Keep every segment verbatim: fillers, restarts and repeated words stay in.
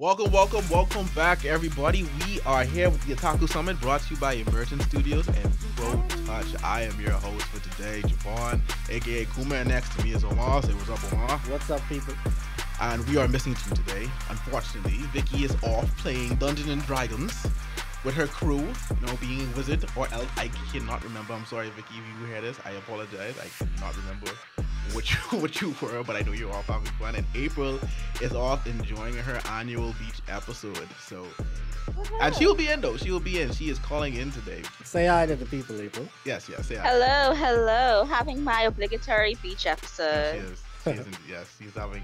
Welcome, welcome, welcome back, everybody. We are here with the Otaku Summit, brought to you by Immersion Studios and Pro Touch. I am your host for today, Javon, aka Kuma, and next to me is Omar. Say what's up, Omar. What's up, people? And we are missing you today. Unfortunately, Vicky is off playing Dungeons and Dragons with her crew, you know, being wizard or elf. I cannot remember. I'm sorry, Vicky, if you hear this, I apologize. I cannot remember what you, what you were, but I know you're off having fun. And April is off enjoying her annual beach episode. So, hello. And she will be in though. She will be in. She is calling in today. Say hi to the people, April. Yes, yes, yes. Hello, hello. Having my obligatory beach episode. She is. She is in, yes, she's having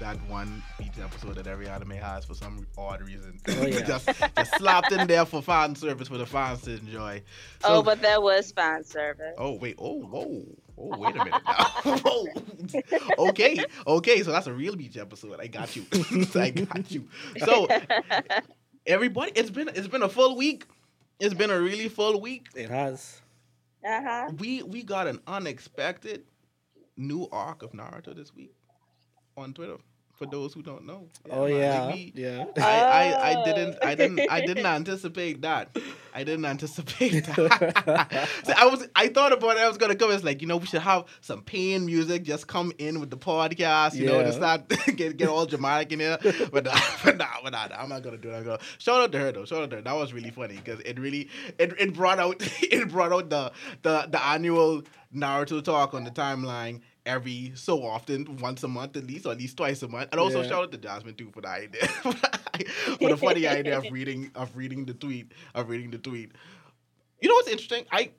that one beach episode that every anime has for some odd reason. Oh, yeah. just, just slapped in there for fan service for the fans to enjoy. So, oh, but there was fan service. Oh, wait. Oh, whoa. Oh, wait a minute now. Whoa. Okay. Okay. So that's a real beach episode. I got you. I got you. So, everybody, it's been it's been a full week. It's been a really full week. It has. Uh-huh. We, we got an unexpected new arc of Naruto this week on Twitter. For those who don't know, yeah, oh yeah, like yeah. I, I, I didn't I didn't I didn't anticipate that. I didn't anticipate that. So I was I thought about it. I was gonna go. It's like, you know, we should have some pain music. Just come in with the podcast. You yeah. know, just not get get all dramatic in here. But nah, but nah, but nah, nah, I'm not gonna do that. Gonna, shout out to her though. Shout out to her. That was really funny because it really it, it brought out it brought out the the the annual Naruto talk on the timeline. Every so often, once a month at least, or at least twice a month. And also yeah. shout out to Jasmine too for the idea, for the funny idea of reading of reading the tweet of reading the tweet. You know what's interesting? I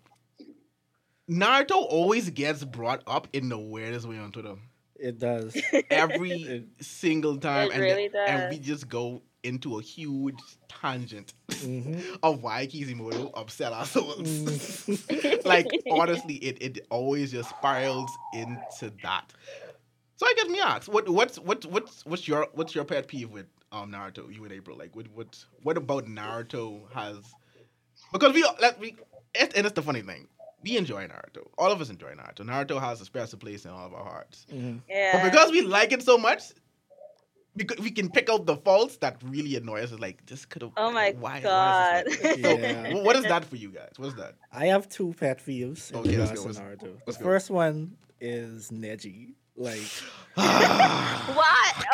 Naruto always gets brought up in the weirdest way on Twitter. It does every it, single time, it and really does. And we just go into a huge tangent mm-hmm. of why Kishimoto upset our souls. Mm. Like, honestly, it, it always just spirals into that. So I guess me ask, what what's what's what's what's your what's your pet peeve with um Naruto? You and April, like, what what what about Naruto has? Because we like we it, and it's the funny thing. We enjoy Naruto. All of us enjoy Naruto. Naruto has a special place in all of our hearts. Mm-hmm. Yeah. But because we like it so much, because we can pick out the faults that really annoy us. It's like, this could have... Oh, my why, God. Why like yeah. So, what is that for you guys? What is that? I have two pet peeves okay, in let's go, let's, Naruto. Let's the go. First one is Neji. Like... what?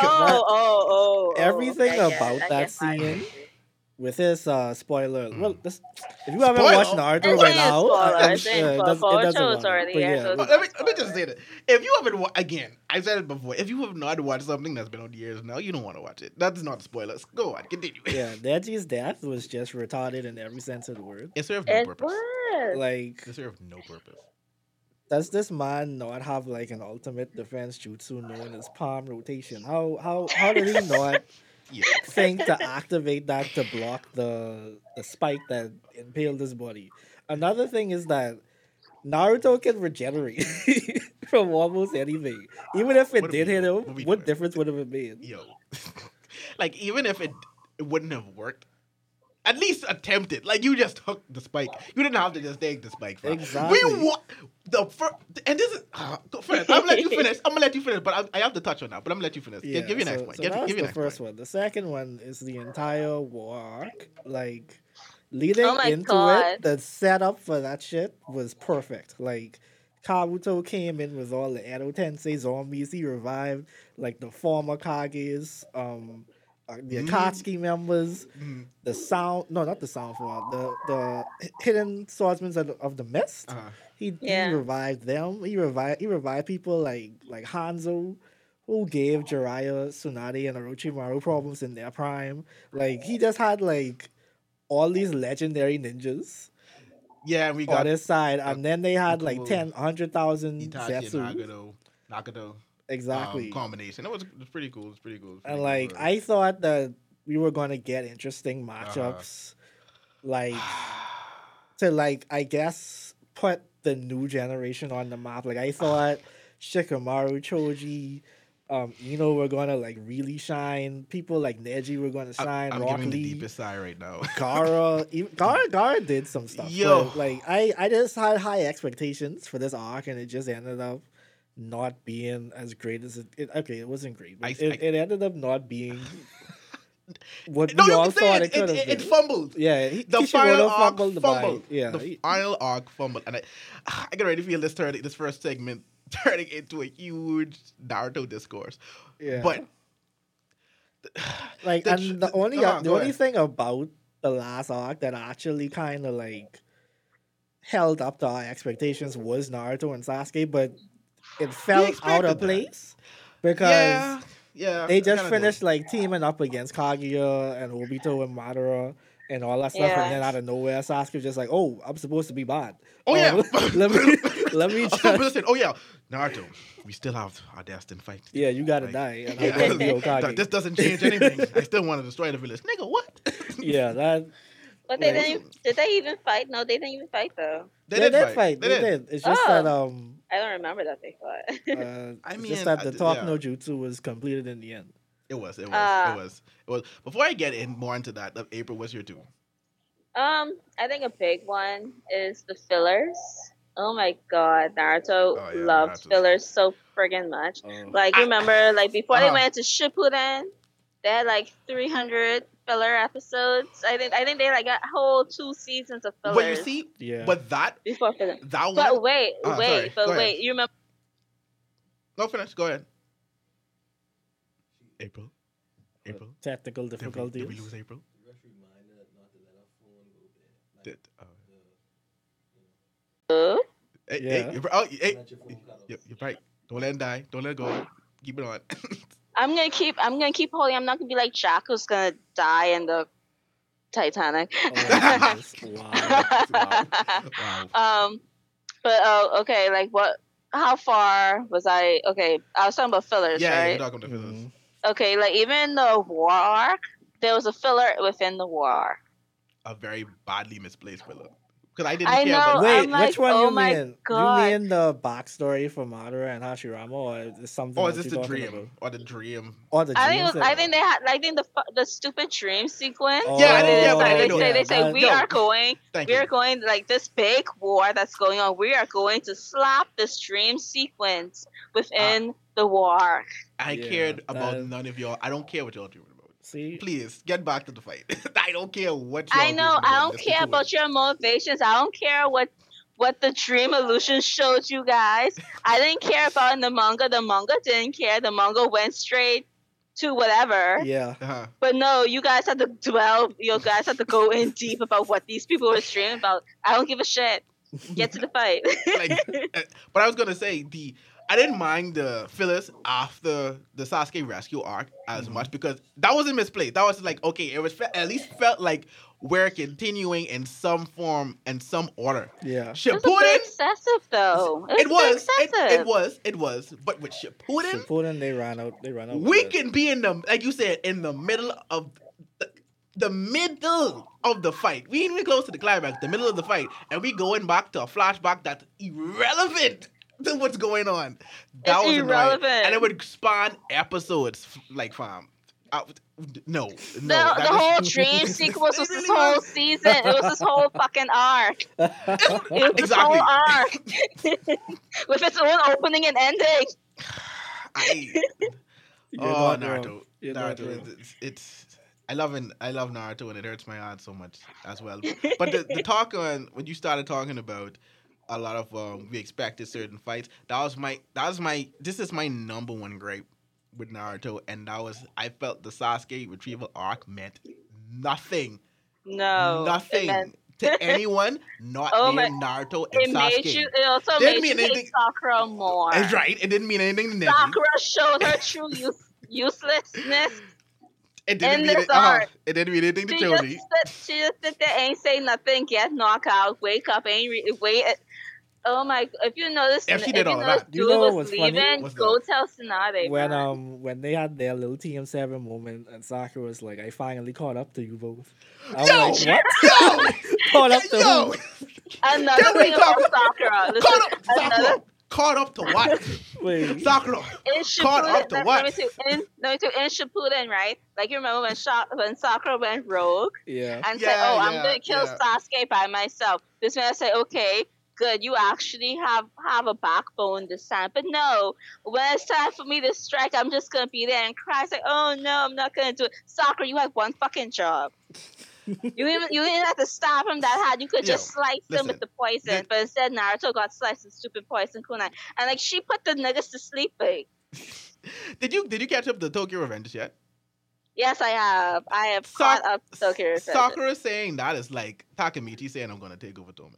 Oh, oh, oh, oh. Everything I about guess, that scene... With this uh, spoiler, mm. well, this, if you haven't spoiler? watched Naruto by now, uh, it, it doesn't matter. Yeah, so let, me, let me just say that if you haven't wa- again, I said it before. If you have not watched something that's been on the years now, you don't want to watch it. That's not spoilers. Go on, continue. Yeah, Neji's death was just retarded in every sense of the word. It served no it purpose. Was. Like it served no purpose. Does this man not have like an ultimate defense jutsu known as palm rotation? How how how did he not? Yeah. Think to activate that to block the the spike that impaled his body. Another thing is that Naruto can regenerate from almost anything. Even if it what did hit him, what, what difference would have it made? Yo, like even if it it wouldn't have worked, at least attempt it. Like you just hooked the spike. You didn't have to just take the spike. From. Exactly. We wa- the first, and this is uh, first, I'm gonna let you finish. I'm gonna let you finish, but I, I have to touch on that. But I'm gonna let you finish. Yeah, give, give your so, next so point. Give, give your next first point. One. The second one is the entire war arc. Like leading oh into God. It, the setup for that shit was perfect. Like Kabuto came in with all the Edo Tensei zombies. He revived like the former Kages. Um, The Akatsuki mm. members, mm. the sound, no, not the sound, the the hidden swordsmen of, of the mist. Uh-huh. He, yeah. he revived them. He revived he revived people like like Hanzo, who gave Jiraiya, Tsunade, and Orochimaru problems in their prime. Like he just had like all these legendary ninjas. Yeah, we got on his side, and then they had like ten, hundred thousand Zetsu. Nagato. Exactly. Um, combination. It was, it was pretty cool. It was pretty cool. Was pretty and like cool. I thought that we were gonna get interesting matchups, uh-huh. like to like I guess put the new generation on the map. Like I thought Shikamaru, Choji, um, Ino were gonna like really shine. People like Neji were gonna shine. I, I'm Rock giving Lee, the deepest sigh right now. Gaara, even, Gaara, Gaara did some stuff. Yo, but, like I, I just had high expectations for this arc, and it just ended up. Not being as great as it, it okay, it wasn't great, but I, it, I, it ended up not being What no, we all thought it, it could it, have it, been. It fumbled. Yeah, he, the he final arc fumbled. fumbled. Yeah, the he, final arc fumbled, and I, I can already feel this turning, this first segment turning into a huge Naruto discourse. Yeah, but like, the, and the, the only uh, the only ahead. thing about the last arc that actually kind of like held up to our expectations was Naruto and Sasuke, but it felt out of place that. because. Yeah. Yeah, they just finished did. like teaming up against Kaguya and Obito and Madara and all that stuff, yeah. and then out of nowhere, Sasuke just like, "Oh, I'm supposed to be bad." Oh um, yeah, let me let me just. Listen, oh yeah, Naruto, we still have our destined fight. Yeah, you gotta like, die. And yeah. I'm gonna be this doesn't change anything. I still want to destroy the village, nigga. What? yeah, that. But they like, didn't. Did they even fight? No, they didn't even fight though. They, they did fight. fight. They, they did. did. It's just oh. that um. I don't remember that they fought. uh, I mean, just that the talk yeah. no jutsu was completed in the end. It was. It was. Uh, it was. It was. Before I get in more into that, April, what's your two? Um, I think a big one is the fillers. Oh my god, Naruto oh, yeah, loved Naruto's... fillers so friggin' much. Um, like, remember, like before uh-huh. they went to Shippuden, they had like three hundred filler episodes. I think. I think they like got whole two seasons of fillers. But you see, yeah. But that before filler. That one. But wait, uh, wait, sorry. but go wait. Ahead. You remember? No, finish. Go ahead. April. April. Technical difficulties. Did we, did we lose April? Did, uh, hey, yeah. Hey, you're, oh, hey, you're, you're right. Don't let it die. Don't let it go. Keep it on. I'm gonna keep. I'm gonna keep holding. I'm not gonna be like Jack, who's gonna die in the Titanic. Oh, wow. Wow. Wow. Um, but oh, uh, okay. Like what? How far was I? Okay, I was talking about fillers, yeah, right? Yeah, you're talking about fillers. Mm-hmm. Okay, like even the war arc, there was a filler within the war arc. A very badly misplaced filler. Because I didn't I care. Know, about Wait, like, which one oh you mean? God. You mean the backstory for Madara and Hashirama, or is something? Or is this the dream? About? Or the dream? Or the I dream? Think, I think they had. I think the the stupid dream sequence. Oh, yeah, I think yeah, like, they, they say they say uh, we no. are going. Thank we you. are going like this big war that's going on. We are going to slap this dream sequence within uh, the war. I yeah, cared about is... none of y'all. I don't care what y'all do. See? Please get back to the fight. I don't care what you I know. I don't care about your motivations. I don't care what what the dream illusion showed you guys. I didn't care about in the manga. The manga didn't care. The manga went straight to whatever. Yeah. Uh-huh. But no, you guys had to dwell. You guys had to go in deep about what these people were dreaming about. I don't give a shit. Get to the fight. like, but I was gonna say the. I didn't mind the fillers after the Sasuke rescue arc as mm-hmm. much because that wasn't misplaced. That was like, okay, it was fe- at least felt like we're continuing in some form and some order. Yeah. Shippuden, it was excessive though. It was. It was, it, it was. It was. But with Shippuden, Shippuden they ran out. They ran out. We can it. be in the, like you said, in the middle of the, the middle of the fight. We ain't even close to the climax, the middle of the fight. And we going back to a flashback that's irrelevant. What's going on? That it's was irrelevant, annoying. And it would spawn episodes like fam. I, no, no. The, the whole is... dream sequence was this whole season. It was this whole fucking arc. It was this exactly. whole arc with its own opening and ending. I, oh, Naruto, Naruto, it's, it's. I love and I love Naruto, and it hurts my heart so much as well. But the, the talk on when you started talking about. A lot of um, we expected certain fights. That was my. That was my. This is my number one gripe with Naruto, and that was I felt the Sasuke retrieval arc meant nothing. No, nothing meant... to anyone not oh named my... Naruto and it Sasuke. Made you, it also didn't made you hate anything... Sakura more. That's right. It didn't mean anything to Neji. Sakura showed her true use- uselessness. It didn't, mean it, uh, it didn't mean anything to Jolie. She just, she just sit there, ain't say nothing, get knocked out, wake up, ain't re- wait. Oh my! If you notice, if, she did if all you notice, dude you know was leaving. Go that? tell Tsunade. When man. um when they had their little T M seven moment, and Sakura was like, "I finally caught up to you both." I was yo, like, what? Yo, caught up to yo. Who? Another Can thing about Sakura. Listen, caught up, Sakura. Another... Caught up to what? Wait. Sakura. In Shippuden, caught up to let, what? Let me to, in, let me to, in Shippuden, right? Like you remember when, Sha- when Sakura went rogue? Yeah. And yeah, said, "Oh, yeah, I'm gonna kill yeah. Sasuke by myself." This man said, "Okay." good. You actually have, have a backbone this time. But no, when it's time for me to strike, I'm just going to be there and cry. It's like, oh, no, I'm not going to do it. Soccer, you have one fucking job. you, didn't, you didn't have to stab him that hard. You could just Yo, slice listen. him with the poison. Yeah. But instead, Naruto got sliced with stupid poison kunai. And, like, she put the niggas to sleep, like. Did you did you catch up the Tokyo Revengers yet? Yes, I have. I have so- caught up to Tokyo Revengers. Sakura saying that is like Takemichi saying I'm gonna take over Toman.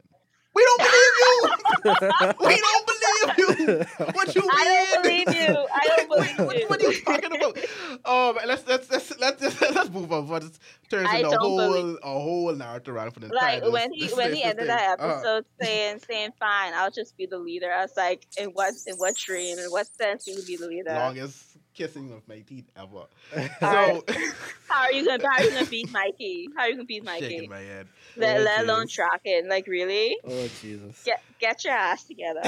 We don't believe you. we don't believe you. What you mean? I don't believe you. I don't believe what, you. What, what are you talking about? Oh, um, let's let's let's let's let's move on. But it turns into a whole believe. a whole narrative around for the like time. when he this, when this, he this ended thing. that episode uh-huh. saying saying fine, I'll just be the leader. I was like, in what in what dream? In what sense you would be the leader? Longest kissing of my teeth ever. So how are you gonna how are you gonna beat Mikey? How are you gonna beat Mikey? Shaking my head. Let, oh, let alone tracking. Like really? Oh Jesus! Get get your ass together.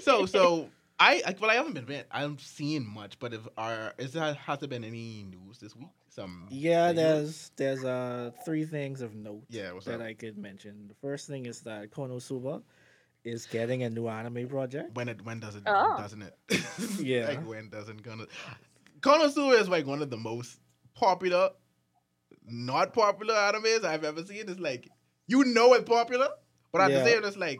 so so I, I well I haven't been I haven't seen much, but if are is there has there been any news this week? Some yeah, things? there's there's uh three things of note. Yeah, what's that up? I could mention. The first thing is that Konosuba is getting a new anime project. When it when does it oh. doesn't it? yeah. Like when doesn't gonna Konosuba is like one of the most popular, not popular animes I've ever seen. It's like you know it's popular, but at yeah. the same it's like,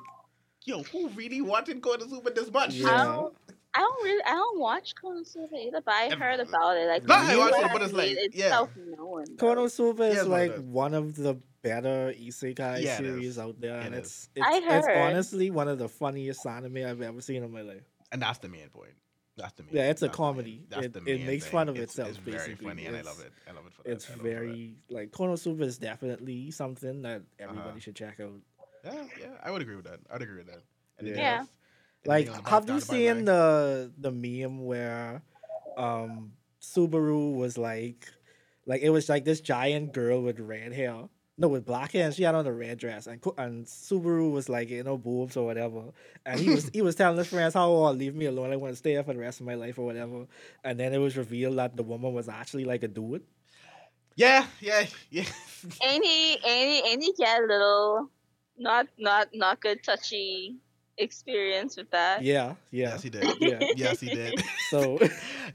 yo, who really wanted Konosuba this much? Yeah. I, don't, I don't really I don't watch Konosuba either, but I heard about it. Like not I watched it, but it's like it's yeah. self-known. Konosuba is yeah, like one of the better isekai yeah, series out there, it and it's it's, it's honestly one of the funniest anime I've ever seen in my life. And that's the main point. That's the main. Yeah, it's a that's comedy. That's it, the main it makes thing. fun of it's, itself. It's basically. very funny, it's, and I love it. I love it for that. It's very it. like Konosuba is definitely something that everybody uh-huh. should check out. Yeah, yeah, I would agree with that. I'd agree with that. And yeah. yeah. Like, have you seen the the meme where, um, Subaru was like, like it was like this giant girl with red hair. No, with black hair, and she had on a red dress, and and Subaru was like, you know, boobs or whatever, and he was he was telling his friends, "How oh, leave me alone? I want to stay here for the rest of my life or whatever." And then it was revealed that the woman was actually like a dude. Yeah, yeah, yeah. Ain't he? Ain't he? Ain't he get a little not not not good touchy experience with that? Yeah, yeah. Yes, he did. Yeah, yes, he did. So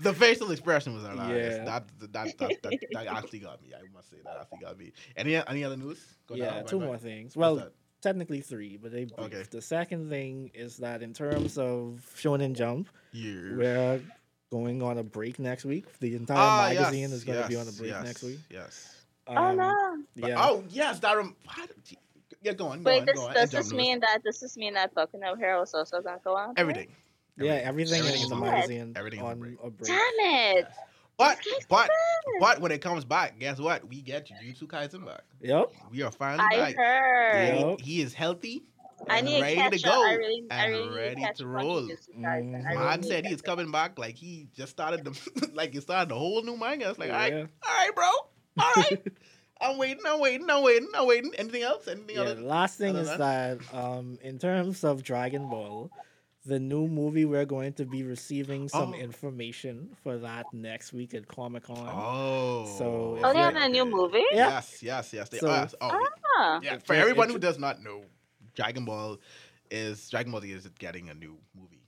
the facial expression was hilarious. Yeah. That, that, that, that, that actually got me. I must say that actually got me. Any any other news? Go yeah, two more things. Well, technically three, but they briefed. Okay. The second thing is that in terms of Shonen Jump, yeah. we're going on a break next week. The entire ah, magazine yes, is going to yes, be on a break yes, next week. Yes. Um, oh no! But, yeah. Oh yes, that. Rem- Yeah, go on. Go Wait, on, this, go does on. this mean that this is mean that Boku no Hero is also gonna go on? Everything. Yeah, everything in the magazine. Everything on break. a break. Damn it! Yes. But but but when it comes back, guess what? We get Jujutsu Kaisen back. Yep. We are finally I back. Heard. Yep. He is healthy. I need ready catch to go. I really, and I really ready to, to roll. Man really said he's coming back like he just started the like he started the whole new manga. It's like yeah. all right, all right, bro, all right. I'm waiting, I'm waiting, I'm waiting, I'm waiting. Anything else? Anything yeah, else? The last thing is know. that um, in terms of Dragon Ball, the new movie, we're going to be receiving some oh. information for that next week at Comic-Con. Oh. So oh, they have a new movie? Yeah. Yes, yes, yes. They so, are. Oh, ah. yeah, for everyone who does not know, Dragon Ball is Dragon Ball Z is getting a new movie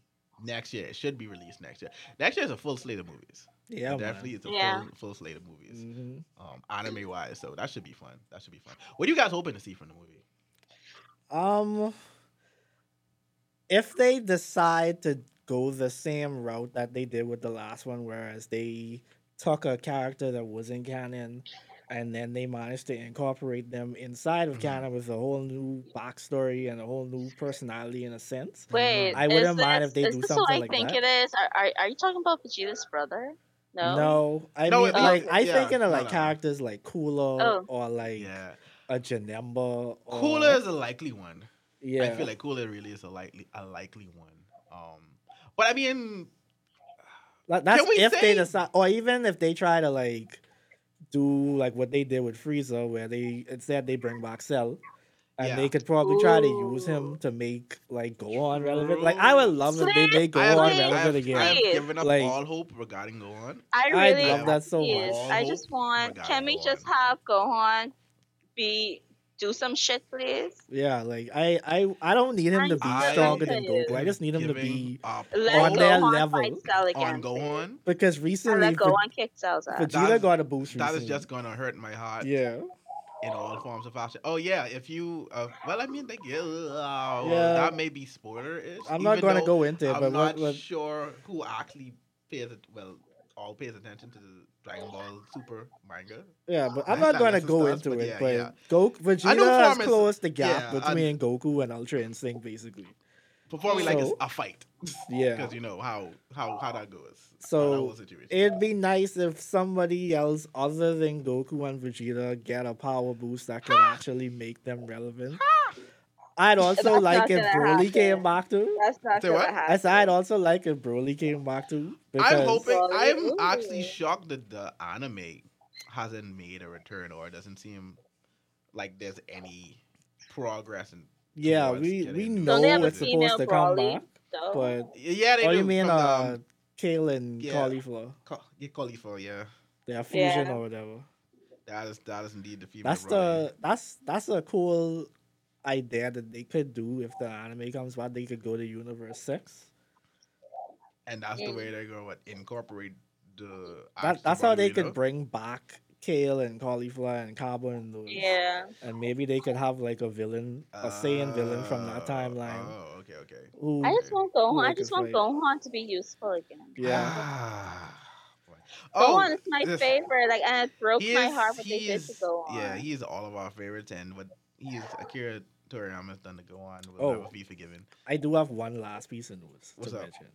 next year. It should be released next year. Next year is a full slate of movies. Yeah, it definitely, it's a yeah. full, full slate of movies, mm-hmm. um, anime wise. So that should be fun. That should be fun. What are you guys hoping to see from the movie? Um, if they decide to go the same route that they did with the last one, whereas they took a character that wasn't canon, and then they managed to incorporate them inside of mm-hmm. canon with a whole new backstory and a whole new personality in a sense. Wait, I wouldn't mind this, if they do something like that. Is this who I like think that. it is? Are, are, are you talking about Vegeta's brother? No, no. I no, mean, it, like, I yeah, thinking of like no, characters like Cooler oh. or like yeah. a Janemba. Or... Cooler is a likely one. Yeah, I feel like Cooler really is a likely a likely one. Um, but I mean, like, that's can we if say... they decide, or even if they try to like do like what they did with Frieza, where they instead they bring back Cell. And yeah. they could probably Ooh. try to use him to make, like, Gohan relevant. Like, I would love if they made Gohan relevant again. I have given up like, all hope regarding Gohan. I really I love that so much. I just want, can we just have Gohan be do some shit, please? Yeah, like I, I, I don't need him to be I stronger than Goku. I just need him to be on their Gohan level. On Gohan, because recently, and let Gohan kick Cell's ass. Vegeta got a boost. That recently is just gonna hurt my heart. Yeah. In all forms of fashion. Oh yeah, if you, uh, well, I mean, like, uh, yeah, that may be spoiler-ish. I'm not gonna go into it, but I'm not what, what... sure who actually pays it. Well, all pays attention to the Dragon Ball Super manga. Yeah, but I'm not going to go into it. But yeah, Goku, Vegeta has closed the gap between Goku and Ultra Instinct, basically. Performing like it's a fight. Yeah. Because you know how, how, how that goes. So it'd be nice if somebody else other than Goku and Vegeta get a power boost that can actually make them relevant. I'd also like if Broly came back too. That's not gonna happen. I said I'd also like if Broly came back too. I'm hoping. I'm actually shocked that the anime hasn't made a return, or it doesn't seem like there's any progress. In yeah, we we know it's supposed to come back, but yeah, they do. What do you mean, uh, kale and cauliflower? Yeah, cauliflower. Yeah, they're fusion or whatever. That is that is indeed the female. That's the that's that's a cool idea that they could do. If the anime comes back, they could go to Universe six, and that's yeah. the way they're going to what, incorporate the that, that's how they could bring back Kale and Cauliflower and Cabo and those. Yeah, and maybe they could have like a villain, a uh, Saiyan villain from that timeline. Oh, okay, okay. Ooh, I just want Gohan. I just want Gohan to be useful again. Yeah. Oh, Gohan is my this, favorite. Like, and it broke my is, heart what they is, did to Gohan. Yeah, he's all of our favorites, and what. He's Akira Toriyama's done to go on. Will oh, never be forgiven. I do have one last piece of news What's to up? mention.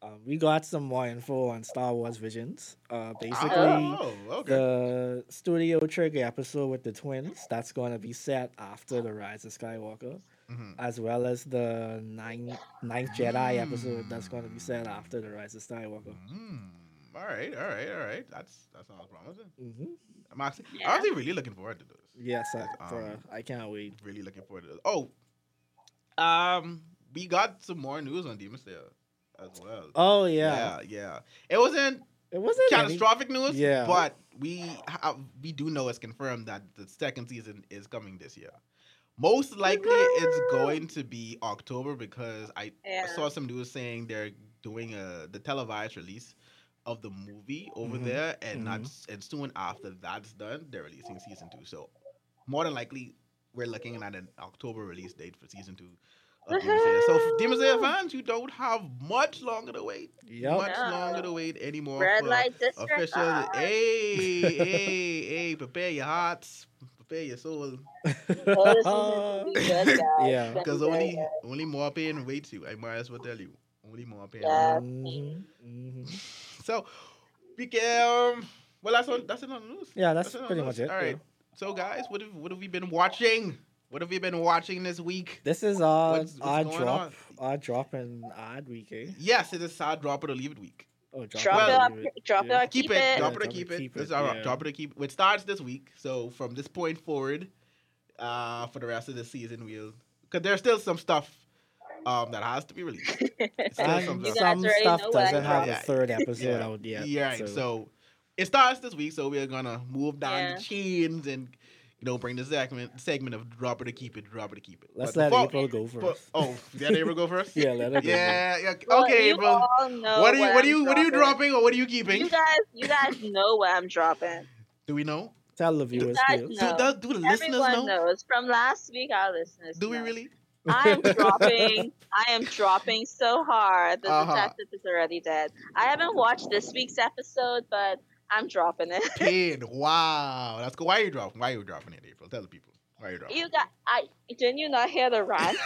Um, we got some more info on Star Wars Visions. Uh, basically, oh, okay. the Studio Trigger episode with the twins, that's going to be set after The Rise of Skywalker, mm-hmm. as well as the Ninth, Ninth Jedi mm. episode that's going to be set after The Rise of Skywalker. Mm. All right, all right, all right. That's, that sounds promising. Mm-hmm. I'm actually, yeah. I'm actually really looking forward to this. Yes, I, um, I can't wait. Really looking forward to this. Oh, um, we got some more news on Demon Slayer as well. Oh yeah, yeah, yeah. It wasn't it wasn't catastrophic any... news. Yeah, but we uh, we do know it's confirmed that the second season is coming this year. Most likely, it's going to be October because I yeah. saw some news saying they're doing a the televised release of the movie over mm-hmm. there, and mm-hmm. not, and soon after that's done, they're releasing season two. So more than likely, we're looking at an October release date for season two of Demon Slayer. So, Demon Slayer fans, you don't have much longer to wait. Yep. Much no. longer to wait anymore. Red Light District. Official. Hey, hey, hey! Prepare your hearts. Prepare your soul. Oh, this is good, yeah, because only good. only more pain awaits you. I might as well tell you, only more pain. Yeah. Mm-hmm. So, we can, um, well, that's, on, that's it on the news. Yeah, that's, that's pretty much it. All right. Yeah. So, guys, what have, what have we been watching? What have we been watching this week? This is our, what's, what's our drop, on? our drop and odd week, eh? Yes, it is our drop it or leave it week. Oh, drop, drop well, it, or it. Drop yeah. it or keep it. Yeah, drop it or keep it. Keep it. This is our yeah. drop it or keep it, which starts this week. So, from this point forward, uh, for the rest of the season, we'll, because there's still some stuff Um, that has to be released. Some stuff, stuff doesn't have yeah. a third episode yeah. out yet. Yeah, so. so it starts this week, so we're gonna move down yeah. the chains and, you know, bring the segment segment of drop it or keep it, drop it or keep it. Let's but let before, April go first. But, oh, let April go first. Yeah, let her go. Yeah, yeah. Well, okay, April. What are you? What, what are you? Dropping. What are you dropping or what are you keeping? You guys, you guys know what I'm dropping. Do we know? Tell the viewers. Do, do, do, do the Everyone listeners know? Everyone knows from last week. Our listeners. Do know. we really? I am dropping. I am dropping so hard. The uh-huh. detective is already dead. I haven't watched this week's episode, but I'm dropping it. Pain. Wow, that's cool. Why are you dropping? Why are you dropping it, April? Tell the people. Why are you dropping? You got. I didn't you not hear the rant?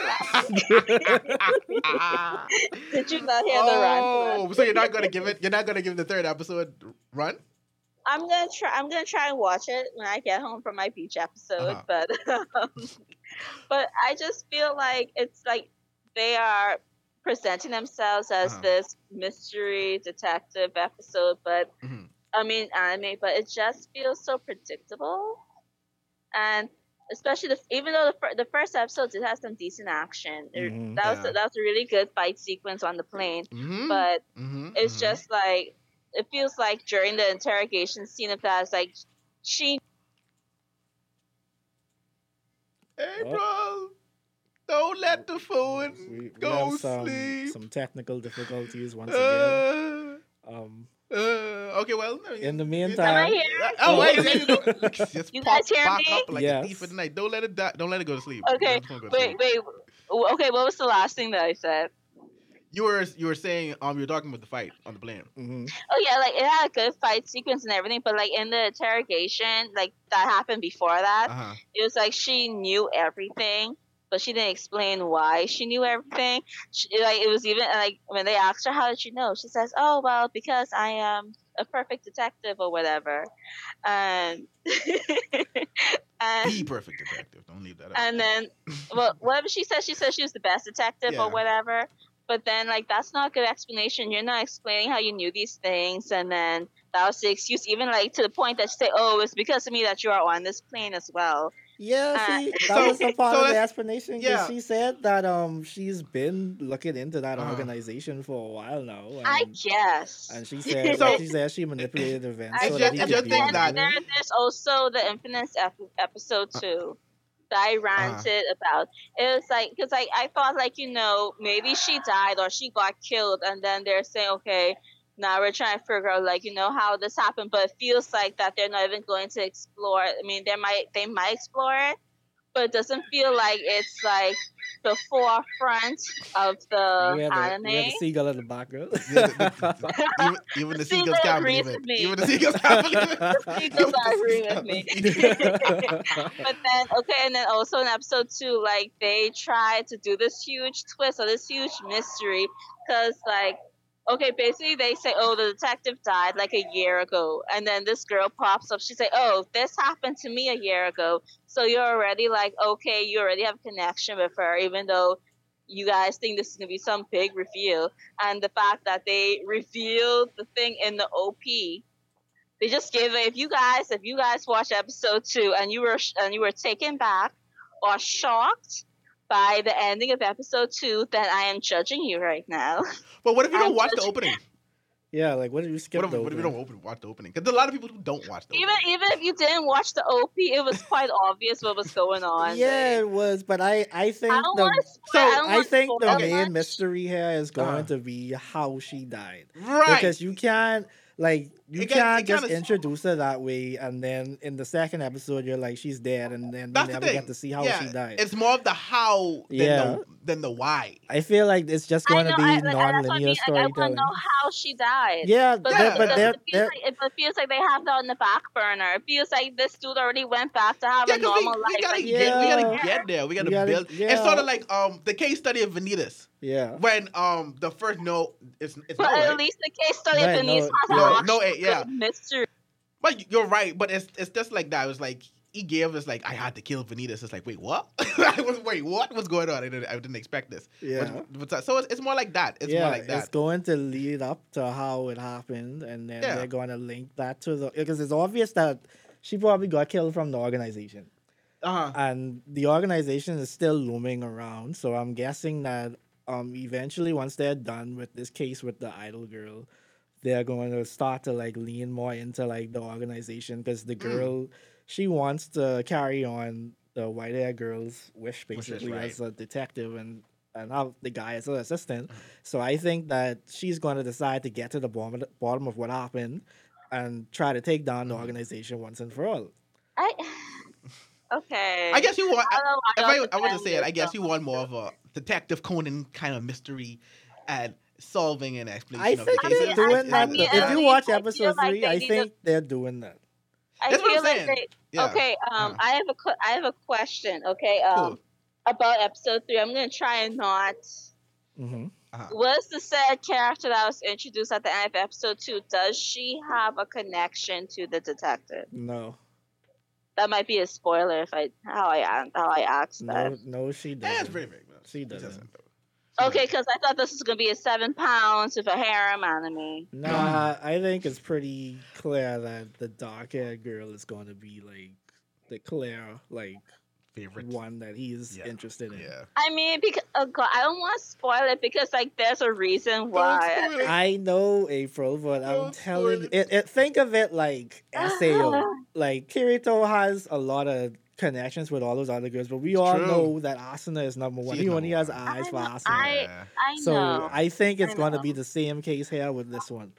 Did you not hear oh, the rant? Oh, so you're not gonna give it. You're not gonna give the third episode run. I'm gonna try. I'm gonna try and watch it when I get home from my beach episode, uh-huh. but. Um, But I just feel like it's like they are presenting themselves as uh-huh. this mystery detective episode, but mm-hmm. I mean anime, but it just feels so predictable. And especially the, even though the, the first episode did have some decent action, mm-hmm. that was yeah. that was a really good fight sequence on the plane. Mm-hmm. But mm-hmm. it's mm-hmm. just like it feels like during the interrogation scene of that, it's like she. Hey, oh. bro. Don't let the phone we, go we have some, sleep. Some technical difficulties once again. Uh, um, uh, okay, well. No, in the meantime. Can I oh, wait. There you go. Just you pop, guys hear pop me? Up like yes. a thief at night. Don't let it die. Don't let it go to sleep. Okay. Go to wait, sleep. wait. Okay, what was the last thing that I said? You were you were saying um you were talking about the fight on the plane. Mm-hmm. Oh yeah, like it had a good fight sequence and everything, but like in the interrogation, like that happened before that. Uh-huh. It was like she knew everything, but she didn't explain why she knew everything. She, like it was even like when they asked her, "How did you know?" She says, "Oh well, because I am a perfect detective or whatever." Um, and, the perfect detective. Don't leave that out. And then, well, whatever she says, she says she was the best detective yeah. or whatever. But then, like, that's not a good explanation. You're not explaining how you knew these things. And then that was the excuse, even, like, to the point that you say, oh, it's because of me that you are on this plane as well. Yeah, uh, see, that was a part so of the explanation. Yeah. She said that um she's been looking into that uh-huh. organization for a while now. And, I guess. And she said, so, like, she said she manipulated events. I so just, that he I just think be that. There, there's also the Infinite ep- episode, too. Uh-huh. That I ranted uh-huh. about. It was like, because I, I thought, like, you know, maybe she died or she got killed, and then they're saying, okay, now we're trying to figure out, like, you know, how this happened, but it feels like that they're not even going to explore it. I mean, they might, they might explore it, but it doesn't feel like it's, like, the forefront of the we had anime. A, we had the seagull in the background. even, even the seagulls can't believe it. Even the seagulls can't believe it. The seagulls agree with me. But then, okay, and then also in episode two, like, they tried to do this huge twist or this huge mystery because, like, okay, basically they say, oh, the detective died like a year ago. And then this girl pops up. She's like, oh, this happened to me a year ago. So you're already like, okay, you already have a connection with her, even though you guys think this is going to be some big reveal. And the fact that they revealed the thing in the O P, they just gave it. If you guys, if you guys watch episode two and you were, and you were taken back or shocked by the ending of episode two, then I am judging you right now. But what if you don't I'm watch judging. the opening? Yeah, like what if you skip what if, the what opening? What if you don't open, watch the opening? Because a lot of people don't watch the even, opening. Even if you didn't watch the O P, it was quite obvious what was going on. Yeah, it was. But I, I think I the, so, I, I think the much. main mystery here is going uh-huh. to be how she died. Right. Because you can't... Like, you it can't gets, just kinda... introduce her that way, and then in the second episode, you're like, she's dead, and then you never get to see how yeah. she died. It's more of the how than, yeah. the, than the why. I feel like it's just going to be I, like, non-linear I mean. storytelling. Like, I want to know how she died. Yeah, but, yeah. Like, but, but it, feels like, it feels like they have that on the back burner. It feels like this dude already went back to have yeah, a normal we, life. We gotta, like, get, yeah. we gotta get there. We gotta, we gotta build. Yeah. It's sort of like um the case study of Vanitas. Yeah. When um the first no, it's it's but no, at right? least the case study right, of Vanitas no, has no, a no, it, yeah. mystery. But you're right. But it's it's just like that. It was like he gave us like I had to kill Vanitas. It's like wait what? I was wait what? What's going on? I didn't I didn't expect this. Yeah. But, but, so it's, it's more like that. It's yeah, more like that. It's going to lead up to how it happened, and then yeah. they're going to link that to the because it's obvious that she probably got killed from the organization. Uh-huh. And the organization is still looming around. So I'm guessing that. Um, eventually, once they're done with this case with the idol girl, they're going to start to like lean more into like the organization because the girl mm. she wants to carry on the white-haired girl's wish basically right. as a detective and and have the guy as an assistant. Mm-hmm. So I think that she's going to decide to get to the bottom bottom of what happened and try to take down the organization once and for all. I. Okay. I guess you want. I, I, I, I want to say it. I guess you want more of a Detective Conan kind of mystery and solving and explanation. I think of the they're doing that. If you watch episode like three, I think to... they're doing that. I That's feel what I'm saying. Like they... yeah. Okay. Um, uh-huh. I have a qu- I have a question. Okay. Um, cool. About episode three, I'm gonna try and not. Mm-hmm. Uh-huh. What's the said character that was introduced at the end of episode two? Does she have a connection to the detective? No. That might be a spoiler if I how I how I asked that. No, no, she doesn't. That's pretty big. No. She doesn't. She doesn't okay, because I thought this was gonna be a seven pounds with a harem anime. Nah, I think it's pretty clear that the dark haired girl is gonna be like the clear like favorite one that he's yeah. interested in. Yeah. I mean, because oh God, I don't want to spoil it because like there's a reason why. I know April, but don't I'm telling it, it. Think of it like S A O. Like Kirito has a lot of connections with all those other girls, but we it's all true. know that Asuna is number one. She's he only one. has eyes I for know, Asuna. I, I know. So I think it's I gonna be the same case here with this one.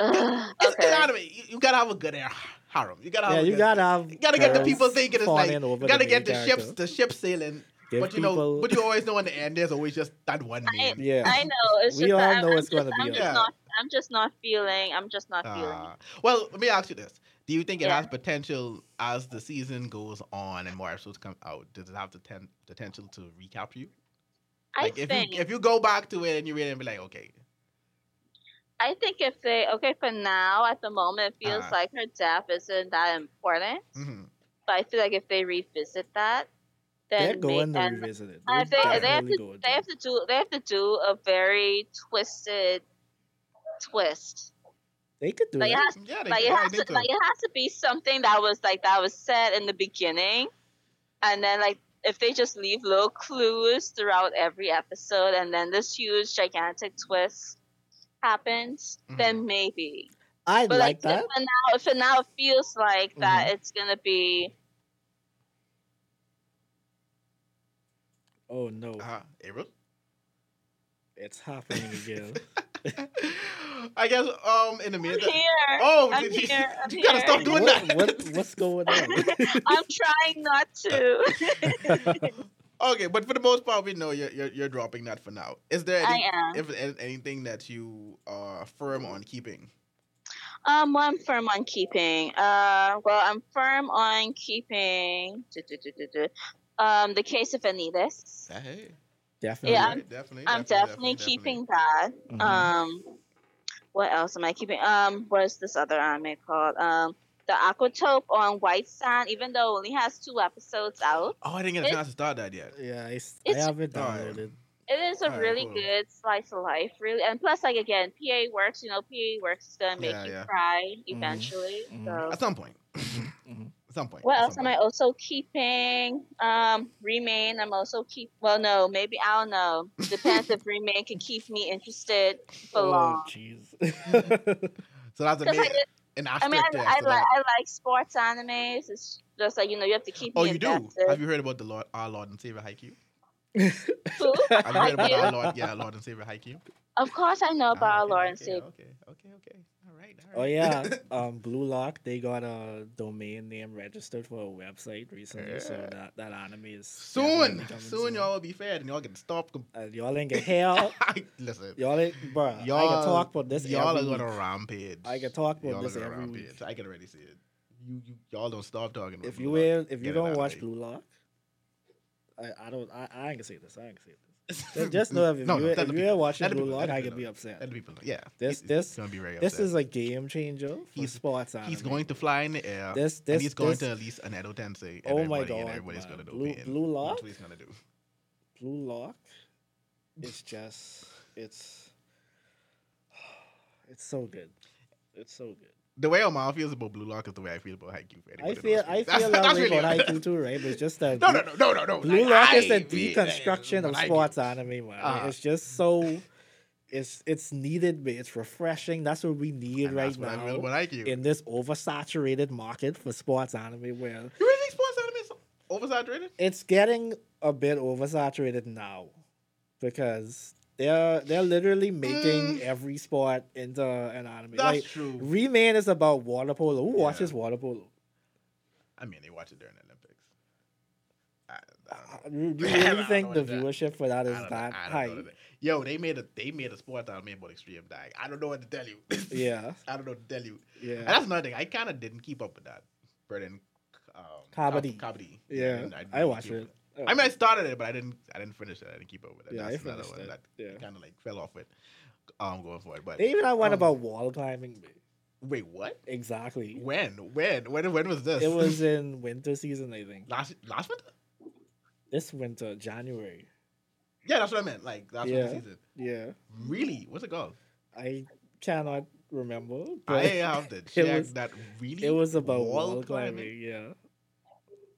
Ugh, it's okay. Get out of it. You, you gotta have a good air harem. You gotta have. Yeah, a you good, gotta have. You gotta get the people thinking it's like. You gotta get the character. ships, the ship sailing. Give but you people... know, but you always know in the end, there's always just that one name. I, yeah, I know. It's we just all that know I'm it's just, gonna I'm be. Just yeah. not, I'm just not feeling. I'm just not uh, feeling. Well, let me ask you this. Do you think it yeah. has potential as the season goes on and more episodes come out? Does it have the ten- potential to recapture you? I like if think you, if you go back to it and you read it and be like, okay. I think if they okay for now at the moment it feels uh, like her death isn't that important, mm-hmm. but I feel like if they revisit that, then they're going they, to and, revisit it. Uh, they, they, have to, they have to do they have to do a very twisted twist. They could do like it. Has, yeah, they like, could, it has to, to. like it has to be something that was like that was said in the beginning, and then like if they just leave little clues throughout every episode, and then this huge gigantic twist happens, mm-hmm. then maybe. I like, like that. For now, for now, it feels like mm-hmm. that it's gonna be. Oh no, uh, April! It's happening again. I guess um in the middle. I'm here. Oh, I'm you, here. I'm you gotta here. stop doing what, that. What, what's going on? I'm trying not to. Okay, but for the most part, we know you're you're, you're dropping that for now. Is there any, I am. If, anything that you are firm on keeping? Um, well, I'm firm on keeping. Uh, well, I'm firm on keeping. Do, do, do, do, do. Um, the case of Anitas. Hey. Definitely. Yeah, I'm, definitely, I'm definitely, definitely keeping definitely. that. Mm-hmm. Um, what else am I keeping? Um, what is this other anime called? Um, the Aquatope on White Sand. Even though it only has two episodes out. Oh, I didn't get a chance to start that yet. Yeah, it's, it's, I haven't downloaded. It is a right, really cool. good slice of life, really. And plus, like again, P A Works. You know, P A Works is gonna make yeah, you yeah. cry eventually. Mm-hmm. So. At some point. mm-hmm. Some point. What else am I also keeping? Um, Remain. I'm also keep. Well, no, maybe I don't know. Depends if Remain can keep me interested for oh, long. Oh, jeez. So that's amazing. I, an I mean, I, I, I, like, I like sports animes. It's just like you know, you have to keep. Oh, me you invested. do. Have you heard about the Lord, our Lord and Savior Haikyuu? Who? Have you heard about our Lord? Yeah, Lord and Savior Haikyuu. Of course, I know about oh, okay, our Lord and okay, Savior. Okay, okay, okay. Right, right. Oh yeah, um, Blue Lock. They got a domain name registered for a website recently, yeah. so that, that anime is soon. Soon, soon, y'all will be fed, and y'all can stop. Comp- uh, y'all ain't get hell. Listen, y'all ain't, bro. Y'all I can talk about this. Y'all every, are going to rampage. I can talk about y'all this every rampage. week. I can already see it. You, you, y'all don't stop talking. About if Blue you will, if you don't watch Blue Lock, I, I don't. I, I ain't gonna say this. I ain't gonna say this. Just know if, no, you, if you're watching Blue Lock, I could be upset. That'd be yeah. This this gonna be very upset. This is a game changer. For he's sports. Anime. He's going to fly in the air. This this and he's going this, to release an Edo Tensei. Oh my god! And everybody's man. gonna do Blue, Blue Lock. That's what he's gonna do. Blue Lock. It's just it's it's so good. It's so good. The way Omar feels about Blue Lock is the way I feel about Haikyuu. I feel I feel that way about Haikyuu too, right? But it's just that no, no, no, no, no, no. Blue like, Lock I, is the deconstruction I, of sports anime, man. Uh, it's just so it's it's needed, but it's refreshing. That's what we need right now in this oversaturated market for sports anime. Where you really think sports anime is oversaturated? It's getting a bit oversaturated now because. They're they're literally making mm. every sport into an anime. That's like, true. Remain is about water polo. Who yeah. watches water polo? I mean, they watch it during the Olympics. I, I don't know. Uh, do you really think the viewership that. for that is that know. high? Yo, they made a they made a sport anime about extreme dying. I don't know what to tell you. yeah. I don't know what to tell you. Yeah. And that's another thing. I kind of didn't keep up with that. Burden. Um, Kabaddi. Kabaddi. Yeah. I, I, I watched it. Oh. I mean, I started it, but I didn't. I didn't finish it. I didn't keep up with it. Yeah, That's I another one that, that yeah. kind of like fell off it. Um, going forward, but they even had one um, about wall climbing. Wait, what? Exactly. When? When? When? When was this? It was in winter season, I think. Last last winter. This winter, January. Yeah, that's what I meant. Like last yeah. winter season. Yeah. Really? What's it called? I cannot remember. I have to check was, that. Really? It was about wall, wall climbing. climbing. Yeah.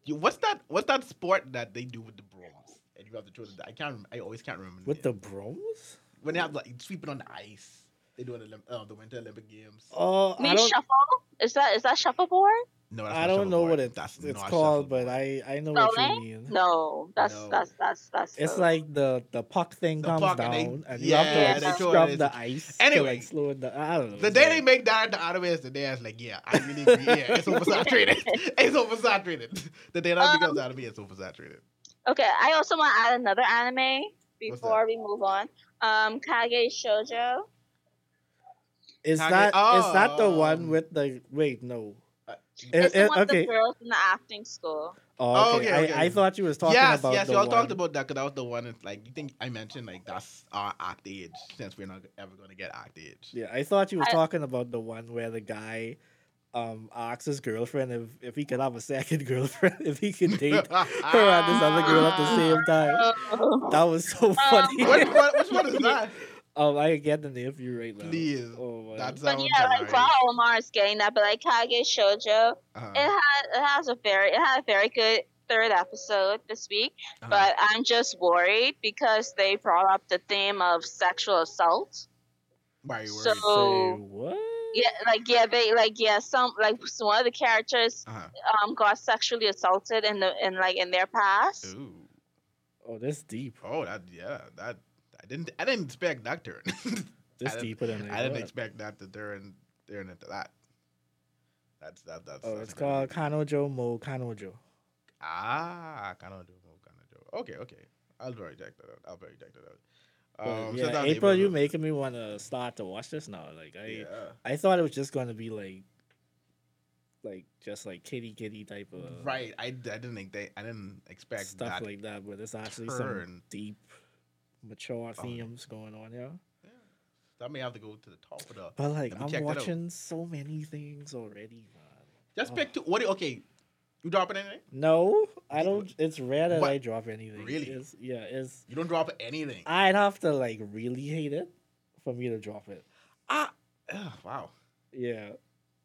You, what's that? What's that sport that they do with the brooms? And you have to throw the. I can't. I always can't remember. With the, the brooms? When they have like sweeping on the ice, they do it in the, uh, the Winter Olympic Games. Oh, uh, I mean, shuffle? Is that is that shuffleboard? No, that's I not don't know what it, that's it's called, but I, I know what you mean. No, that's no. that's that's that's. It's so. like the, the puck thing the comes puck down, and, they, and you yeah, have to like scrub the ice. Anyway, like slow it down. I don't know. The day like, they make that out of it is the day I was like, yeah, I really agree. Yeah, it's oversaturated. It's oversaturated. The day that um, becomes out of me, it's oversaturated. Okay, I also want to add another anime before we move on. Um, Kage Shoujo. Is Kage, that oh. is that the one with the wait no? It's it, the one okay. with the girls in the acting school. Oh, okay. okay, okay. I, I thought you was talking yes, about yes, the y'all one. talked about that because that was the one. It's like you think I mentioned like that's our act age since we're not ever gonna get act age. Yeah, I thought you was I, talking about the one where the guy um asks his girlfriend if, if he could have a second girlfriend if he could date her and this other girl at the same time. That was so funny. Which one, which one is that? Oh, I get the name for you right now. Please. Oh, wow. That but yeah, like right. while Omar is getting that, but like Kage Shoujo, uh-huh. it had it has a very it had a very good third episode this week. Uh-huh. But I'm just worried because they brought up the theme of sexual assault. Why are you worried? So, Say what? Yeah, like yeah, they like yeah, some like some one of the characters uh-huh. um got sexually assaulted in the in like in their past. Ooh. Oh, that's deep. Oh, that yeah, that. I didn't. I didn't expect that turn. This deeper than I, I didn't expect that to turn turn into that. That's that. That's. Oh, that's it's called Kanojo Mo Kanojo. Ah, Kanojo Mo Kanojo. Okay, okay. I'll probably check that out. I'll probably check that out. Um, yeah, so April, you making me want to start to watch this now. Like I, yeah. I thought it was just going to be like, like just like kitty kitty type of. Right. I, I didn't think they. I didn't expect stuff that like that. But it's actually turn. some deep. mature oh, themes going on here. Yeah. So I may have to go to the top of the... But, like, I'm watching so many things already, man. Just oh. pick two. What? You, okay. You dropping anything? No. I don't... It's rare that what? I drop anything. Really? It's, yeah, it's... You don't drop anything? I'd have to, like, really hate it for me to drop it. Ah! Ugh, wow. Yeah.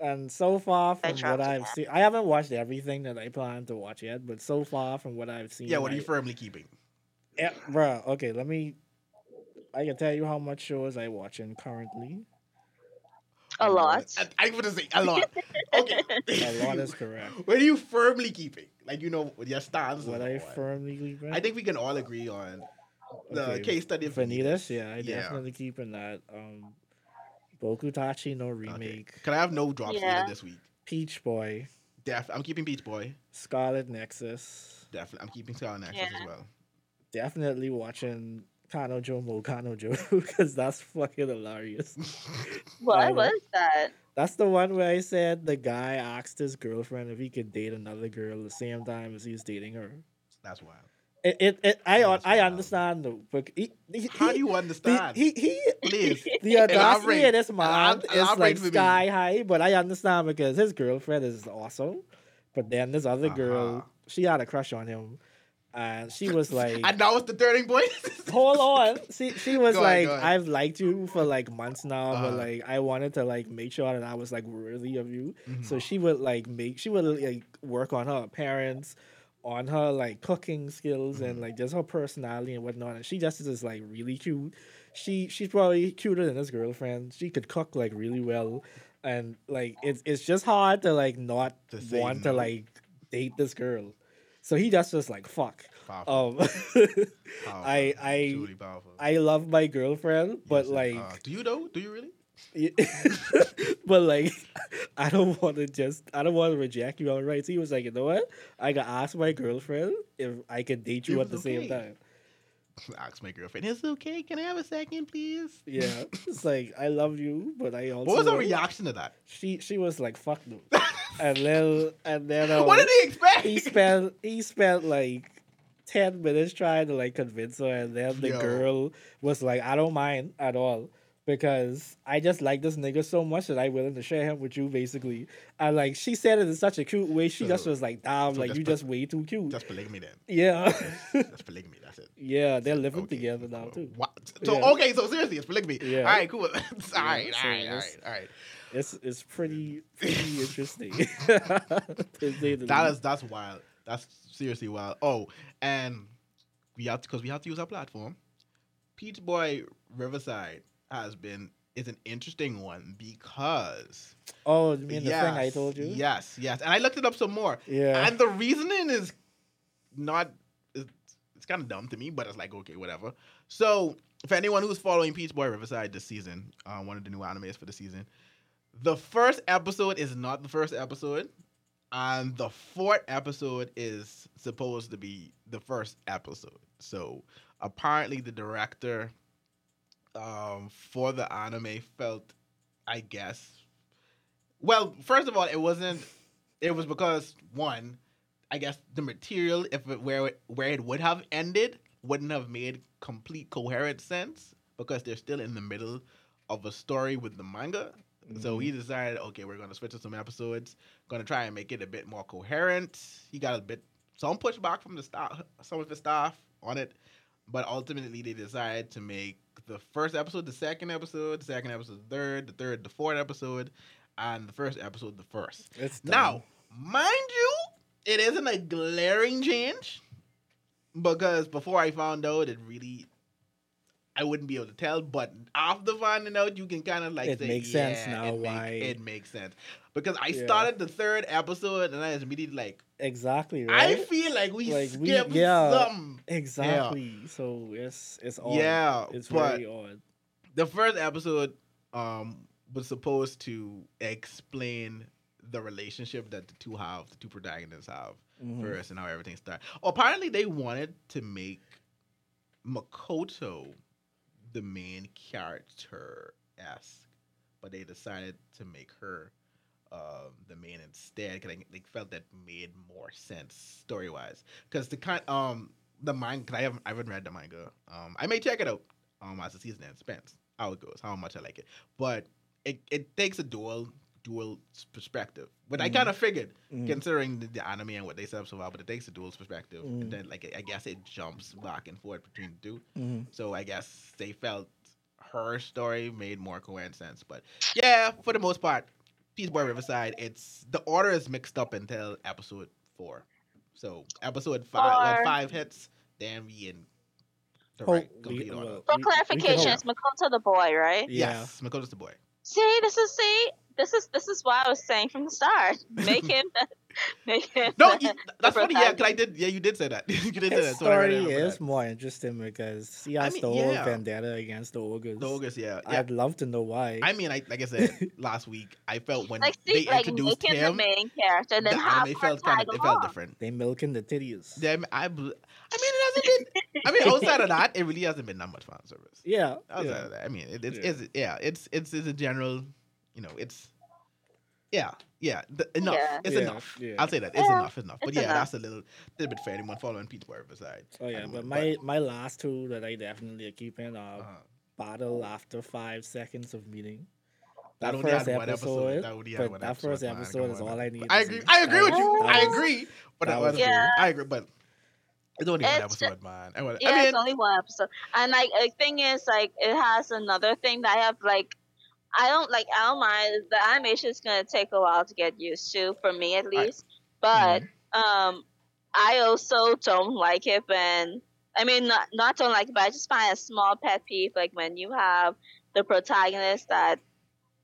And so far from what I've seen... I haven't watched everything that I plan to watch yet, but so far from what I've seen... Yeah, what are you I, firmly keeping? Yeah, bro. Okay, let me. I can tell you how much shows I'm watching currently. A lot. I, I would say a lot. Okay. A lot is correct. What are you firmly keeping? Like you know your stance. What I firmly keeping. I think we can all agree on the okay. case study of Vanitas. Yeah, I yeah. definitely keeping that. Um, Bokutachi no remake. Okay. Can I have no drops yeah. later this week? Peach Boy. Def. I'm keeping Peach Boy. Scarlet Nexus. Definitely. I'm keeping Scarlet Nexus yeah. as well. Definitely watching Kanojo Mo Kanojo because that's fucking hilarious. What um, was that? That's the one where I said the guy asked his girlfriend if he could date another girl the same time as he's dating her. That's wild. It it, it I that's I wild. understand though. But he, he, How do you understand? He he, he please. The audacity of this man is like sky me. high, but I understand because his girlfriend is awesome. But then this other uh-huh. girl, she had a crush on him. And she was like... And that was the turning point? Hold on. She, she was go like, on, I've liked you for like months now, uh-huh. but like I wanted to like make sure that I was like worthy of you. Mm-hmm. So she would like make... She would like work on her appearance, on her like cooking skills, mm-hmm. and like just her personality and whatnot. And she just is like really cute. She She's probably cuter than his girlfriend. She could cook like really well. And like it's, it's just hard to like not to want no. to like date this girl. So he just was like, fuck. Powerful. Um, powerful. I I powerful. I love my girlfriend, but yes, like... Uh, do you know? Do you really? But like, I don't want to just... I don't want to reject you outright. So he was like, you know what? I can ask my girlfriend if I can date you at the okay. same time. Ask my girlfriend, it's okay. Can I have a second, please? Yeah. It's like, I love you, but I also... What was her reaction to that? She she was like, fuck no. And then, and then, um, what did he expect? He spent, he spent like ten minutes trying to like convince her, and then the Yo. girl was like, "I don't mind at all because I just like this nigga so much that I'm willing to share him with you, basically." And like she said it in such a cute way, she so, just was like, "Damn, so like you just pl- way too cute." Just polygamy then. Yeah. That's polygamy. That's it. Yeah, they're living okay. together now too. What? So yeah. okay, so seriously, it's polygamy. Yeah. All right, cool. all, yeah, right, so all right, all right, all right, all right. It's it's pretty pretty interesting. That is that's wild. That's seriously wild. Oh, and we have because we have to use our platform. Peach Boy Riverside has been is an interesting one because... Oh, you mean yes, the thing I told you? Yes, yes. And I looked it up some more. Yeah. And the reasoning is not... It's, it's kind of dumb to me, but it's like, okay, whatever. So, for anyone who's following Peach Boy Riverside this season, uh, one of the new animes for the season, the first episode is not the first episode. And the fourth episode is supposed to be the first episode. So, apparently the director... Um, for the anime felt, I guess, well, first of all, it wasn't, it was because, one, I guess the material, if it, where, it, where it would have ended, wouldn't have made complete coherent sense, because they're still in the middle of a story with the manga. Mm-hmm. So he decided, okay, we're going to switch to some episodes, going to try and make it a bit more coherent. He got a bit, some pushback from the staff, some of the staff on it, but ultimately they decided to make the first episode, the second episode, the second episode, the third, the third, the fourth episode, and the first episode, the first. It's done. Now, mind you, it isn't a glaring change, because before I found out, it really, I wouldn't be able to tell, but after finding out, you can kind of like it say, makes yeah, sense now, it why? Make, it makes sense. Because I yeah. started the third episode, and I was immediately like... Exactly, right? I feel like we like skipped we, yeah, something. Exactly. Yeah. So it's it's odd. Yeah, it's very odd. The first episode um, was supposed to explain the relationship that the two have, the two protagonists have mm-hmm. first, and how everything started. Apparently, they wanted to make Makoto the main character-esque, but they decided to make her uh, the main instead, because they felt that made more sense story-wise. Because the kind, um, the manga, cause I haven't, I haven't read the manga. Um, I may check it out. Um, as the season ends, depends how it goes, how much I like it. But it, it takes a dual dual perspective, but mm-hmm. I kind of figured, mm-hmm. considering the, the anime and what they set up so far, but it takes a dual perspective, mm-hmm. and then like I guess it jumps back and forth between the two. Mm-hmm. So I guess they felt her story made more coherent sense. But yeah, for the most part, Peach Boy Riverside, it's the order is mixed up until episode four. So episode five, when five hits, then we in the right complete order. Well, for we, clarification, we it's Makoto the boy, right? Yeah. Yes, Makoto's the boy. See, this is see. This is this is why I was saying from the start, make him, make him. No, you, that's funny. Yeah, because I did. Yeah, you did say that. you did His say that. Story so is that. more interesting because he has I mean, the whole yeah. vendetta against the ogres. The ogres, yeah, yeah. I'd love to know why. I mean, I, like I said last week, I felt when like, see, they like introduced him, the main character, then the anime felt kind of it felt different. They milking the titties. Them, I, I mean, it hasn't been. I mean, outside of that, it really hasn't been that much fan service. Yeah. Outside yeah. of that, I mean, it, it's, yeah. it's yeah, it's it's it's a general. You know, it's, yeah, yeah, the, enough. Yeah. It's yeah, enough. Yeah. I'll say that. It's yeah. enough, enough. But it's yeah, enough. that's a little, little bit for anyone following Peach Boy Riverside. Oh, yeah, but my, but my last two that I definitely are keeping are uh-huh. Battle After Five Seconds of Meeting. That, that first episode, episode, that, only had one that episode, first episode is all I need. I agree, I agree with you. I agree. But that was, yeah. I agree, but it's only one episode, just, man. I wanna, yeah, I mean, it's only one episode. And, like, the thing is, like, it has another thing that I have, like, I don't like. I don't mind. The animation is gonna take a while to get used to, for me at least. I, but mm-hmm. um, I also don't like it when I mean not not don't like it, but I just find a small pet peeve like when you have the protagonist that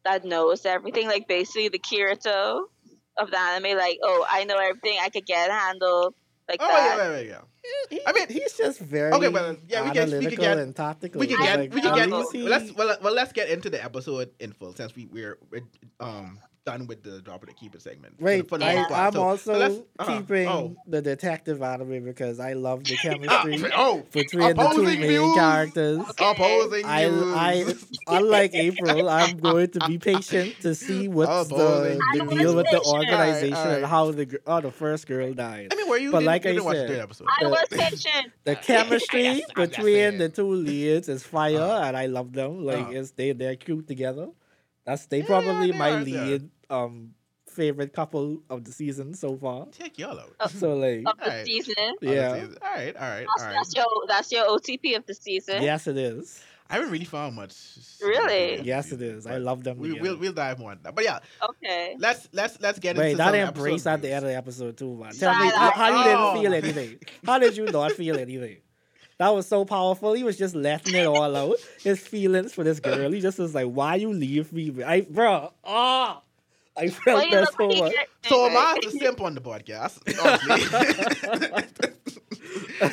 that knows everything, like basically the Kirito of the anime. Like, oh, I know everything. I could get handled like oh, that. Oh yeah, there we go. He, I mean, he's just very okay, well, yeah, we analytical can, we can get, and tactical. We can get, like, we can get. Well, let's well, well, let's get into the episode in full since we we're, we're um done with the drop it or keep it segment. Right, for the, for the I, I'm so, also uh-huh. keeping oh. the detective anime because I love the chemistry oh, between the two main views. characters. Okay. Opposing I, I, I unlike April, I'm going to be patient to see what's the, the deal with the organization all right, all right. and how the oh the first girl died. I mean, were you? But like I said. The, the chemistry yes, between the two leads is fire, uh, and I love them. Like uh, it's they they're cute together. That's they yeah, probably they my are, lead um favorite couple of the season so far. Take y'all out. Oh, so like of the right. season. Yeah. All right, all right, all right. That's your that's your O T P of the season. Yes, it is. I haven't really found much. Really? Yes, it is. I love them. We, we'll we'll dive more on that. But yeah. Okay. Let's let's let's get Wait, into that. Wait, that embrace at the end of the episode too, man. Tell me, how, how you didn't feel anything? How did you not feel anything? That was so powerful. He was just letting it all out. His feelings for this girl. He just was like, why you leave me? I, bro, oh, I felt well, that so much. So am I the simp on the podcast?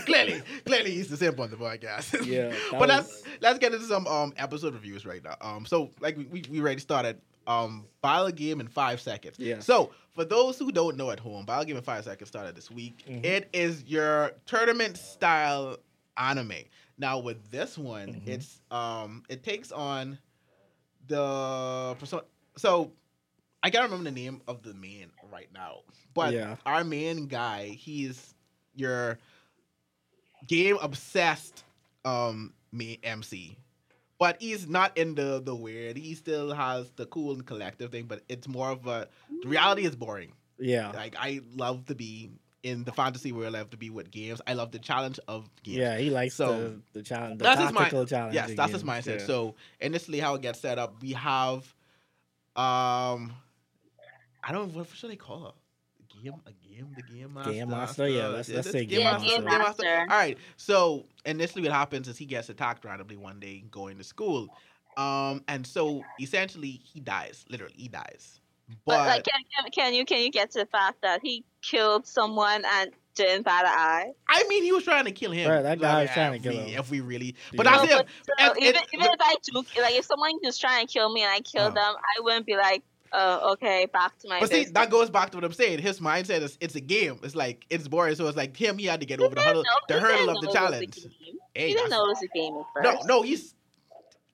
clearly, clearly he's the simp on the podcast. Yeah, that but was... let's let's get into some um episode reviews right now. Um, so like we we already started. Um, Biogame in five seconds. Yeah. So for those who don't know at home, Biogame in five seconds started this week. Mm-hmm. It is your tournament style anime. Now with this one, mm-hmm. it's um, it takes on the persona. So I can't remember the name of the main right now, but yeah. our main guy, he's your game obsessed um M C. But he's not in the, the weird. He still has the cool and collective thing, but it's more of a... The reality is boring. Yeah. Like, I love to be in the fantasy world. I love to be with games. I love the challenge of games. Yeah, he likes so, the, the challenge, the tactical challenge. Yes, that's his mindset. Yeah. So, initially, how it gets set up, we have... um, I don't know, what should I call her? Game, a game, the game master. Game master, yeah. Let's, let's say game, game, master. game master. All right. So initially, what happens is he gets attacked randomly one day going to school, um, and so essentially he dies. Literally, he dies. But, but like, can, can, can you can you get to the fact that he killed someone and didn't bat an eye? I mean, he was trying to kill him. Right, that guy like, was trying to kill him. If we really, but yeah. that's no, him. But, so, if, even, it, even if I do, like, if someone was trying to kill me and I killed no. them, I wouldn't be like. Oh, okay, back to my But see, business. That goes back to what I'm saying. His mindset is it's a game. It's like, it's boring. So it's like him, he had to get you over the hurdle, know, the hurdle of the challenge. Hey, he didn't know it was a game at first. No, no, he's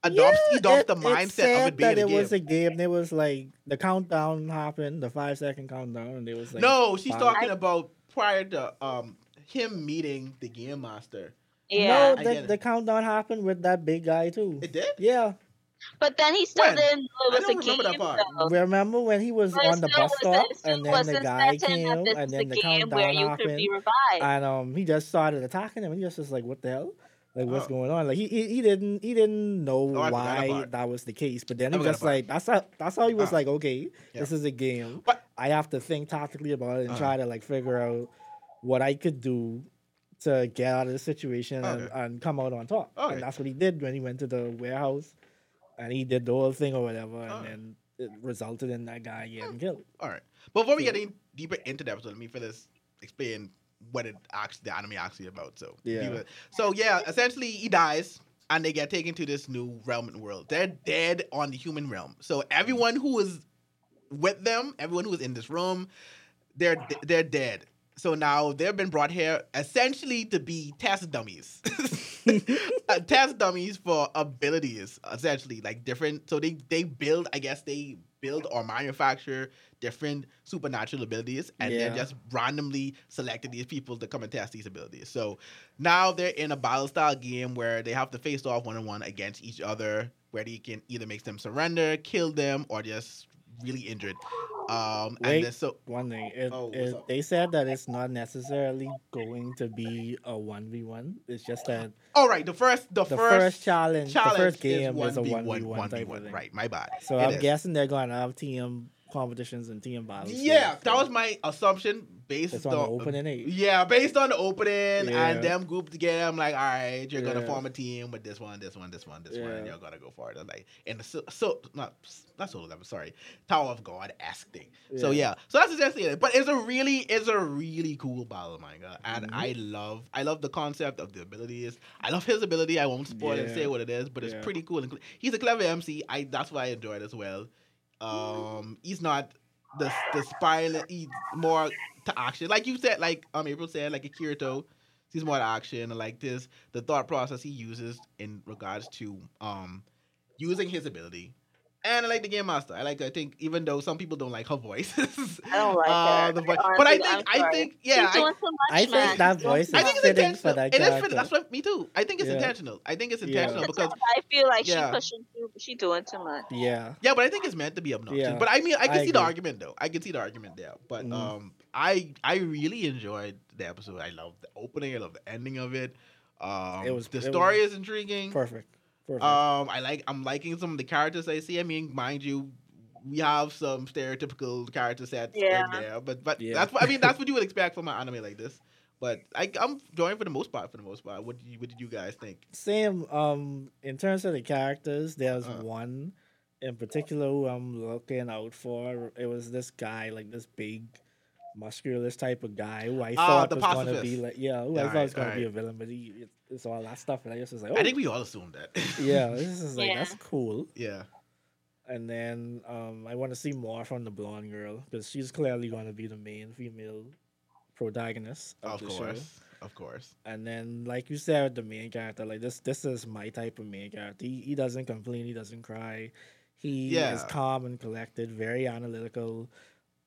adopts, yeah, he adopts the mindset of it being that a it game. It was a game. There was like, the countdown happened, the five second countdown. And there was like, no, she's five. talking about prior to um him meeting the game master. Yeah. No, the, the countdown happened with that big guy too. It did? Yeah. But then he still when? didn't know it was I don't a remember game. That part. Remember when he was but on the bus stop and then the guy came and then the countdown happened and um he just started attacking him. He just was like, "What the hell? Like what's oh. going on?" Like he, he he didn't he didn't know oh, why that, that was the case. But then he was just like, "That's how that's how he was oh. like, okay, yeah. this is a game. But, I have to think tactically about it and uh, try to like figure out what I could do." to get out of the situation okay. and, and come out on top." Okay. And that's what he did when he went to the warehouse. And he did the whole thing or whatever, and right. then it resulted in that guy getting killed. All right. Before we so, get any deeper into the episode, let me first explain what it actually, the anime actually about. So yeah. So yeah, essentially he dies, and they get taken to this new realm and world. They're dead on the human realm. So everyone who was with them, everyone who was in this room, they're wow. they're dead. So now they've been brought here essentially to be test dummies. uh, test dummies for abilities, essentially. Like different so they, they build, I guess they build or manufacture different supernatural abilities and yeah. then just randomly selected these people to come and test these abilities. So now they're in a battle style game where they have to face off one on one against each other, where they can either make them surrender, kill them, or just really injured. Um, Wait, and so one thing. It, oh, it, they said that it's not necessarily going to be a one v one. It's just that. All right, the first, the, the first, first challenge, challenge, the first game is, is a one v one. Right, my bad. So it I'm is. guessing they're going to have team competitions and team battles. Yeah, so. that was my assumption based it's on, on the opening. Eight. Yeah, based on the opening yeah. and them grouped together. I'm like, all right, you're yeah. gonna form a team with this one, this one, this one, this yeah. one, and you're gonna go for it. I'm like, and the so, so not not solo level, sorry, Tower of God-esque thing. Yeah. So yeah, so that's essentially it. But it's a really, it's a really cool battle manga, and mm-hmm. I love, I love the concept of the abilities. I love his ability. I won't spoil yeah. and say what it is, but yeah. it's pretty cool. And he's a clever M C. I that's why I enjoy it as well. Um, he's not the the spine. He's more to action, like you said, like um April said, like Akirito. He's more to action, and like this, the thought process he uses in regards to um using his ability. And I like the game master. I like. I think even though some people don't like her voice, I don't like uh, the voice. But I think, I think, yeah, I, so much, I think that voice is, I think it's intentional. For that it is for, that's what me too. I think it's yeah. intentional. I think it's intentional yeah. because I feel like yeah. she pushing through. She doing too much. Yeah, yeah, but I think it's meant to be obnoxious. Yeah. But I mean, I can I see agree. the argument though. I can see the argument there. But mm. um, I I really enjoyed the episode. I love the opening. I love the ending of it. Um, it was the it story was is intriguing. Perfect. Um, I like. I'm liking some of the characters I see. I mean, mind you, we have some stereotypical character sets yeah. in there, but but yeah. that's what I mean. That's what you would expect from an anime like this, But I, I'm joined for the most part. For the most part, what did you, what did you guys think? Same. Um, in terms of the characters, there's uh-huh. one in particular who I'm looking out for. It was this guy, like this big, muscularist type of guy who I thought uh, was going to be like, yeah, who all I thought right, was going right. to be a villain, but he it, it's all that stuff, and I just was like, oh. I think we all assumed that. yeah, this is like yeah. that's cool. Yeah. And then um, I want to see more from the blonde girl because she's clearly going to be the main female protagonist of, of the course. show. Of course. And then, like you said, the main character, like this, this is my type of main character. He, he doesn't complain. He doesn't cry. He yeah. is calm and collected, very analytical.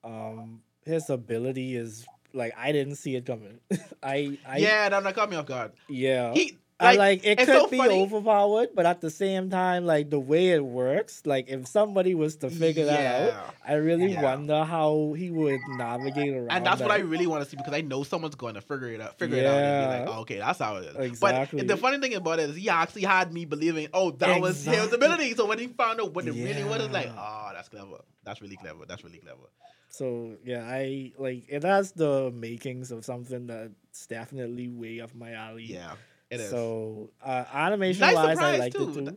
Um, his ability is like I didn't see it coming. I, I yeah, that caught me off guard. Yeah. He, Like, I, like it could so be funny. overpowered, but at the same time, like the way it works, like if somebody was to figure yeah. that out, I really yeah. wonder how he would navigate around. And that's that. what I really want to see because I know someone's going to figure it out, figure yeah. it out, and be like, oh, "Okay, that's how it is." Exactly. But the funny thing about it is, he actually had me believing, "Oh, that exactly. was his ability." So when he found out what it yeah. really was, it's like, "Oh, that's clever. That's really clever. That's really clever." So yeah, I like it has the makings of something that's definitely way up my alley. Yeah. It is. So, uh, animation-wise, nice I liked too. it too.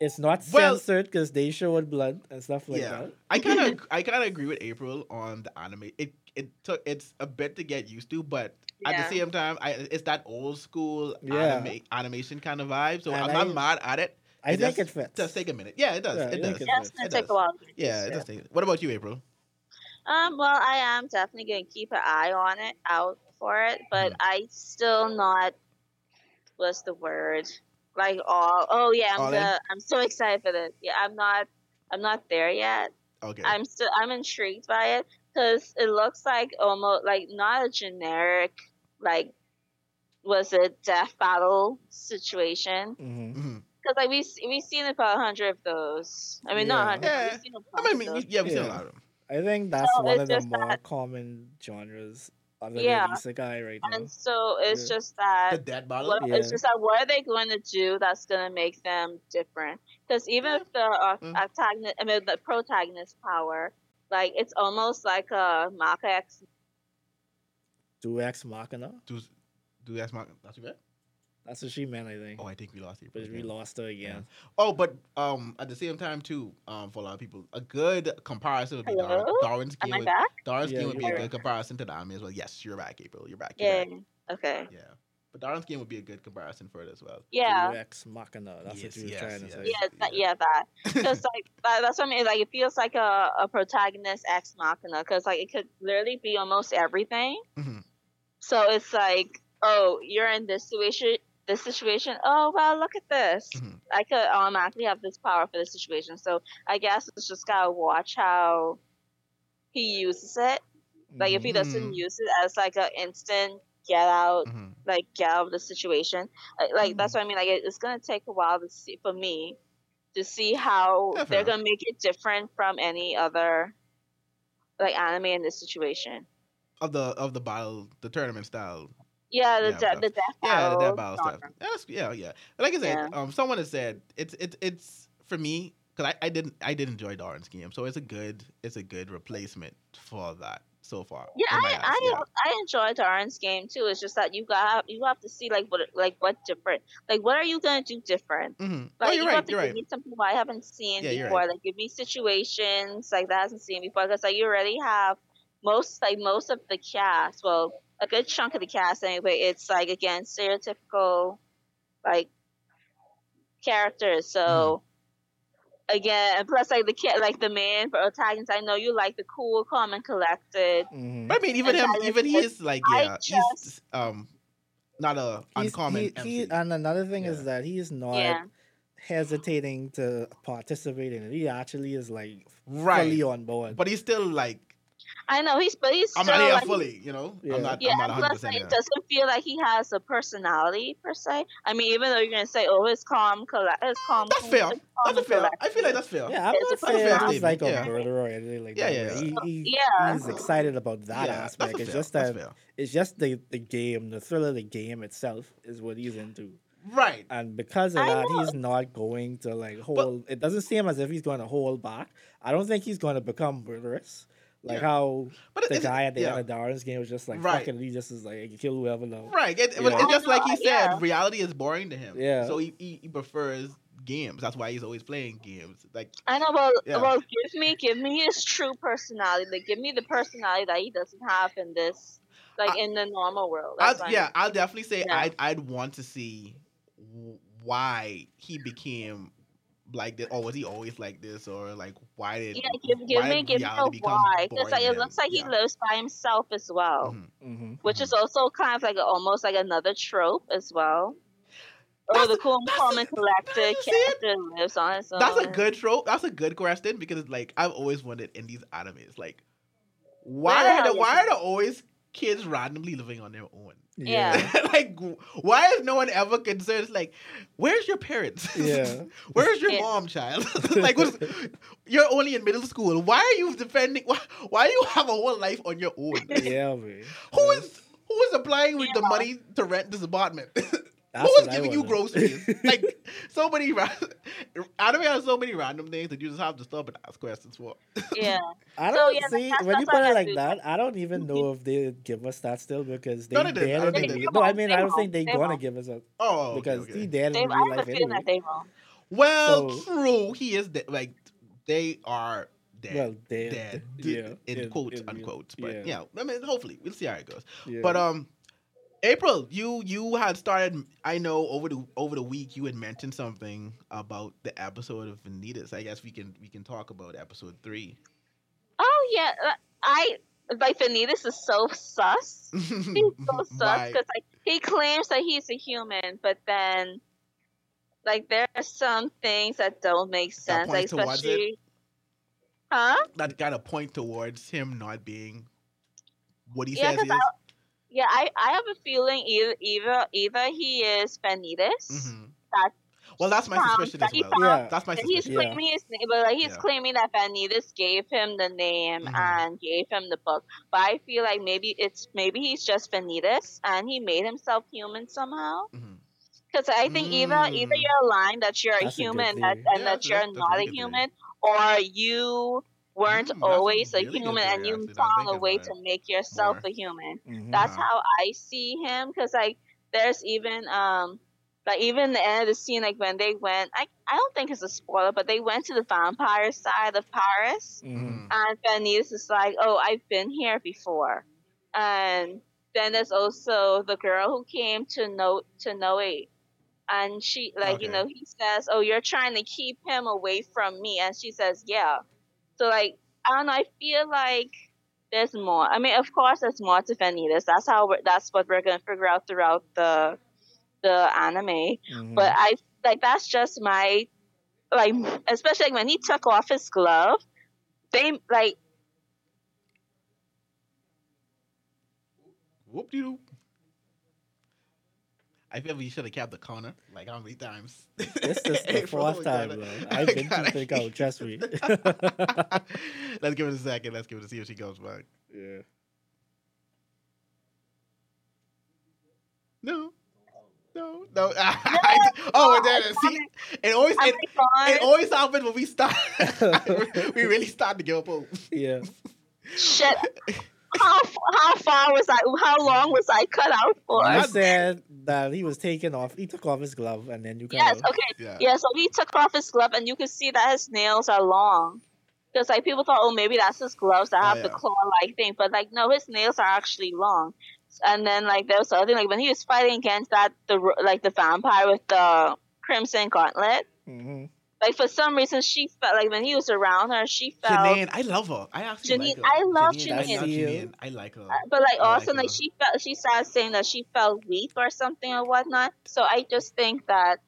It's not well, censored because they showed blood and stuff like yeah. that. I kind of, I kind of agree with April on the anime. It, it took, it's a bit to get used to, but yeah. at the same time, I, it's that old school yeah. anime, animation kind of vibe. So and I'm I, not mad at it. I it think does, it fits. It does take a minute. Yeah, it does. Yeah, it does. It yeah, it's gonna it take does. a while. Yeah, it yeah. does take. What about you, April? Um. Well, I am definitely gonna keep an eye on it, out for it, but mm. I still not. What's the word? Like all? Oh yeah, I'm the, I'm so excited for this. Yeah, I'm not. I'm not there yet. Okay. I'm still. I'm intrigued by it because it looks like almost like not a generic like was it death battle situation. Mm-hmm. Mm-hmm. Because like we we've seen about a hundred of those. I mean, yeah. not hundred. Yeah. We've seen a I mean, those. yeah, we've yeah. seen a lot of them. I think that's so one of the more that... common genres. Yeah, guy right now. And so it's yeah. just that the dead bottle? What, yeah. it's just that what are they going to do that's going to make them different? Because even yeah. if the uh, mm. antagonist, I mean the protagonist power, like it's almost like a Mach X. Deus Ex Machina. Deus Ex Machina. That's what you meant. That's what she meant, I think. Oh, I think we lost her. But we lost her again. Yeah. Oh, but um, at the same time too, um, for a lot of people, a good comparison would be Dar- Darwin's game. Am I would, back? Darwin's yeah, game would be right. a good comparison to the anime as well. Yes, you're back, April. You're back. You're yeah. Back. Okay. Yeah, but Darwin's game would be a good comparison for it as well. Yeah. Deus Ex Machina. That's yes, what you were yes, trying yes, to say. Yeah, that, yeah, that. Because like that, that's what I mean. Like it feels like a, a protagonist ex machina because like it could literally be almost everything. Mm-hmm. So it's like, oh, you're in this situation. This situation, oh, well, look at this. Mm-hmm. I could automatically um, have this power for this situation. So I guess it's just got to watch how he uses it. Like, mm-hmm. if he doesn't use it as, like, an instant get out, mm-hmm. like, get out of the situation. Like, like mm-hmm. that's what I mean. Like, it, it's going to take a while to see, for me to see how Definitely. they're going to make it different from any other, like, anime in this situation. Of the, of the battle, the tournament style. Yeah, the yeah, de- the death yeah, the death battle stuff. That's, yeah, yeah. But like I said, yeah. um, someone has said it's it's it's for me because I, I didn't I did enjoy Darwin's game, so it's a good it's a good replacement for that so far. Yeah, I I, yeah. I enjoy Darwin's game too. It's just that you got you have to see like what like what different like what are you gonna do different? Mm-hmm. Like, oh, you're you right. Have to you're give right. me something I haven't seen yeah, before. Right. Like give me situations like that I haven't seen before because like you already have most like most of the cast. Well. A good chunk of the cast, anyway. It's like again stereotypical, like characters. So mm-hmm. again, and plus like the kid, like the man protagonist. I know you like the cool, calm, and collected. Mm-hmm. But I mean, even and him, like, even he is like yeah, just, he's um not a uncommon. He, he, and another thing yeah. is that he is not yeah. hesitating to participate in it. He actually is like right. fully on board. But he's still like. I know he's, but he's. I'm still, not here like, fully, you know. Yeah. I'm not. Yeah, I'm not one hundred percent plus, like, it doesn't feel like he has a personality per se. I mean, even though you're gonna say, "Oh, it's calm, collect, it's calm." That's fair. Calm, that's fair. I feel like that's fair. Yeah, I'm it's not saying fair he's like yeah. a murderer or anything like yeah, that. Yeah, yeah. He, he, yeah. He's excited about that yeah, aspect. It's just that it's just the the game, the thrill of the game itself is what he's into. Right. And because of I that, know. he's not going to like hold. But, it doesn't seem as if he's going to hold back. I don't think he's going to become murderous. Like yeah. how but the guy at the yeah. end of the Darwin's game was just like, right. fucking, he just is like, you kill whoever, no. Right. It, but it's just like he said, yeah. reality is boring to him. Yeah. So he, he, he prefers games. That's why he's always playing games. Like I know, well, yeah. well, give me, give me his true personality. Like, give me the personality that he doesn't have in this, like I, in the normal world. I'll, yeah, I'll definitely say yeah. I'd, I'd want to see why he became like this, or was he always like this, or like why did yeah give, give why me give me a why, because like, it looks like yeah. he lives by himself as well, mm-hmm, mm-hmm, which mm-hmm. is also kind of like a, almost like another trope as well. That's, oh, the cool, calm, and collected character lives on his own. That's a good trope. That's a good question, because it's like I've always wondered in these animes, like why well, are the, yeah. why are there always kids randomly living on their own? Yeah. Like, why is no one ever concerned? Like, where's your parents? Yeah. Where's your yeah. mom, child? Like, what's, you're only in middle school. Why are you defending? Why, why do you have a whole life on your own? Yeah, man. Who is who is applying with yeah. the money to rent this apartment? That's who is giving you groceries? Like, so many random. Anime has so many random things that you just have to stop and ask questions for. Yeah. I don't so, yeah, see, that's, when that's you put it like do. that, I don't even know if they give us that still, because they, no, they did. I they, they, no, I mean, they I don't won't. think they're they going to give us a. Oh, okay, because okay. he dead in real life anyway. Well, so, true. He is dead. Like, they are dead. Well, they're dead. dead. Yeah. In, in quotes, in unquote. Real. But yeah. yeah, I mean, hopefully. We'll see how it goes. Yeah. But, um, April, you you had started. I know over the over the week you had mentioned something about the episode of Vanitas. I guess we can we can talk about episode three. Oh yeah, I like Vanitas is so sus. He's so sus because like he claims that he's a human, but then like there are some things that don't make sense. Like especially, huh? That got a point towards him not being what he yeah, says he is. I, Yeah, I, I have a feeling either either, either he is Vanitas. Mm-hmm. That well, that's my suspicion as well. Yeah. That's my suspicion. He's yeah. claiming his name, but like he's yeah. claiming that Vanitas gave him the name mm-hmm. and gave him the book. But I feel like maybe it's maybe he's just Vanitas and he made himself human somehow. Because mm-hmm. I think mm-hmm. either either you're lying that you're that's a human a that, and yeah, that you're not a human, thing. or you. weren't mm, always a really human and you found a way to make yourself more. a human. Mm-hmm. That's how I see him, because like there's even um like even the end of the scene, like when they went I I don't think it's a spoiler, but they went to the vampire side of Paris mm-hmm. and Vanitas is like, oh, I've been here before. And then there's also the girl who came to know to Noe. And she like, okay. you know, he says, oh, you're trying to keep him away from me, and she says, yeah. So, like, I don't know, I feel like there's more. I mean, of course, there's more to Vanitas. That's how. We're, that's what we're going to figure out throughout the the anime. Mm-hmm. But I, like, that's just my, like, especially like, when he took off his glove, they, like. Whoop-de-doo. I feel you should have kept the corner. Like, how many times? This is the fourth time, bro. I've been to think out. Trust me. Let's give it a second. Let's give it a see if she goes back. Yeah. No. No. No. no I, oh, and then see, it always it, it always happens when we start. We really start to give up hope. Yeah. Shit. How how far was I? How long was I cut out for? I said that he was taking off. He took off his glove, and then you. Yes. Out. Okay. Yeah. yeah. So he took off his glove, and you can see that his nails are long. Because like people thought, oh, maybe that's his gloves that have oh, yeah. the claw-like thing, but like no, his nails are actually long. And then like there was the other thing, like when he was fighting against that the like the vampire with the crimson gauntlet. Mm-hmm. Like, for some reason, she felt like when he was around her, she felt. Janine, I love her. I actually Janine, like her. I love Janine. Janine. I, love Janine. I like her. But, like, I also, like, like she felt, she started saying that she felt weak or something or whatnot. So I just think that.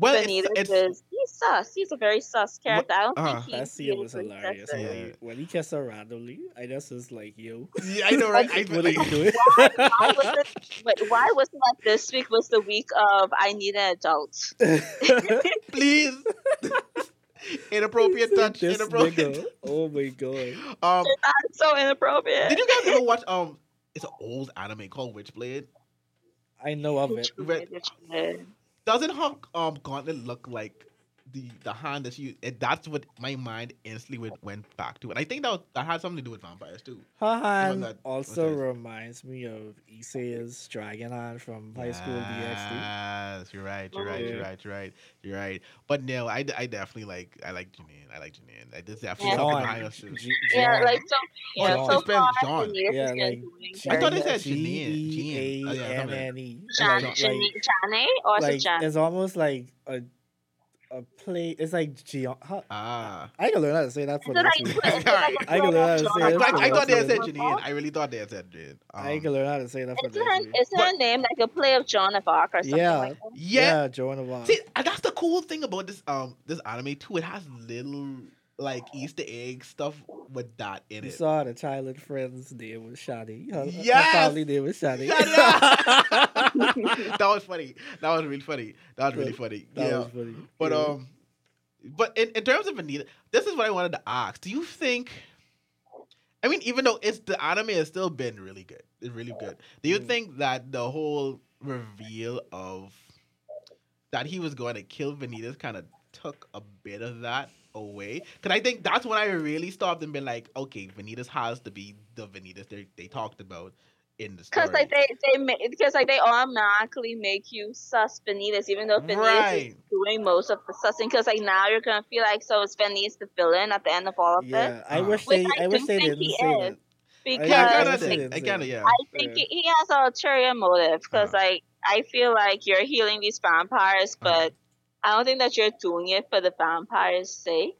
Well, Vanitas it's, it's, is. He's sus. He's a very sus character. I don't uh, think he. That scene was hilarious. Yeah. When, he, when he kissed her randomly, I just was like, yo. Yeah, I know, right? I what are you doing? Why, why was it wait, why was it like this week was the week of I Need an Adult? Please. Inappropriate touch. Inappropriate. Nigga. Oh my god. Um, That's so inappropriate. Did you guys ever watch? Um, it's an old anime called Witchblade. I know of it. Witchblade. Doesn't her um, gauntlet look like the the hand that she it, that's what my mind instantly went, went back to, and I think that was, that had something to do with vampires too. Her hand that, also reminds me of Issei's dragon hand from High School D X D. Yes, you're right, you're right, you're right, you're right, you're right. But no, I, I definitely like I like Janine, I like Janine. I just definitely yeah. Something G- yeah, like so, yeah, John. so far, John. Yeah, like Jan- I thought they said Janine, Janine, Janine, or is it Jan? It's almost like a. A play, it's like Gian. How, ah, I can learn how to say that for this. Like, like I can learn how to say that. I, I thought they had said Janine. I really thought they had said Janine. Um, I can learn how to say that for this. Is her name like a play of Joan of Arc or something? Yeah, like that? yeah, yeah, Joan of Arc. See, and that's the cool thing about this um this anime too. It has little like Easter egg stuff with that in you it. You saw the childhood friend's name was Shadi. Her, yes, her family name was Shadi. That was funny. That was really funny. That was really funny. That yeah. was funny. But yeah. um, but in, in terms of Anita, this is what I wanted to ask. Do you think? I mean, even though it's the anime has still been really good, it's really good. Do you mm. think that the whole reveal of that he was going to kill Vanitas kind of took a bit of that away? Because I think that's when I really stopped and been like, okay, Vanitas has to be the Vanitas they they talked about in the story. Because like they they because like they automatically make you sus Vanitas, even though Vanitas right. is doing most of the sussing. Because like now you're gonna feel like so it's Vanitas the villain at the end of all of yeah, this. I wish they I, I wish they didn't say that. Because I think he has an ulterior motive. Because uh-huh. like I feel like you're healing these vampires, but. Uh-huh. I don't think that you're doing it for the vampire's sake.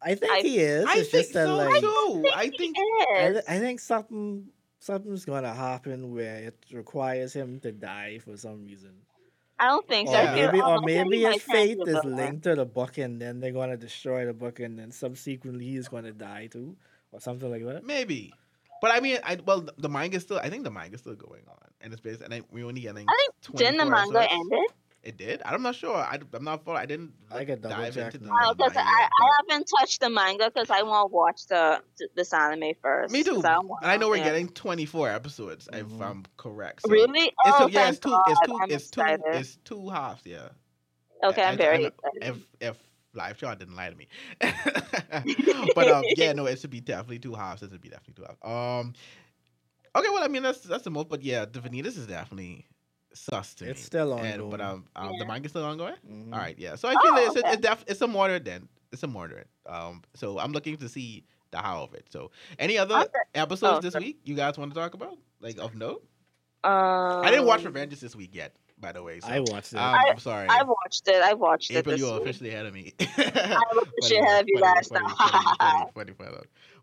I think I, he is. It's I, just think that, so like, too. I think I think I, I think something something's gonna happen where it requires him to die for some reason. I don't think or so. Maybe, or maybe his fate is linked to the book, and then they're gonna destroy the book, and then subsequently he's gonna die too, or something like that. Maybe. But I mean, I well, the manga is still. I think the manga is still going on, and it's based. And I, we only getting. I think didn't the manga end it? It did? I'm not sure. I, I'm not sure. I didn't I dive into the no, manga. I, I haven't touched the manga because I want to watch the this anime first. Me too. I and I know we're getting twenty-four episodes, mm-hmm. if I'm correct. So really? Oh, it's, so, yeah, it's two, God. It's two, it's two, it's two, it's two halves, yeah. Okay, I, I'm I, very I, excited. If, if Live Chart didn't lie to me. But, um, yeah, no, it should be definitely two halves. It should be definitely two halves. Um, okay, well, I mean, that's, that's the most, but yeah, the Vanitas is definitely... Sus to it's me. Still ongoing, and, but um, um yeah. the manga's still ongoing. Mm-hmm. All right, yeah. So I feel oh, it's okay. it's, def- it's a moderate then. It's a moderate. Um, so I'm looking to see the how of it. So any other okay. episodes oh, this sorry. week you guys want to talk about, like of note? Um, I didn't watch Revengeance this week yet, by the way. So, I watched it. Um, I, I'm sorry. I watched it. I watched April, it. April, you're officially ahead of me. I officially ahead of you guys now.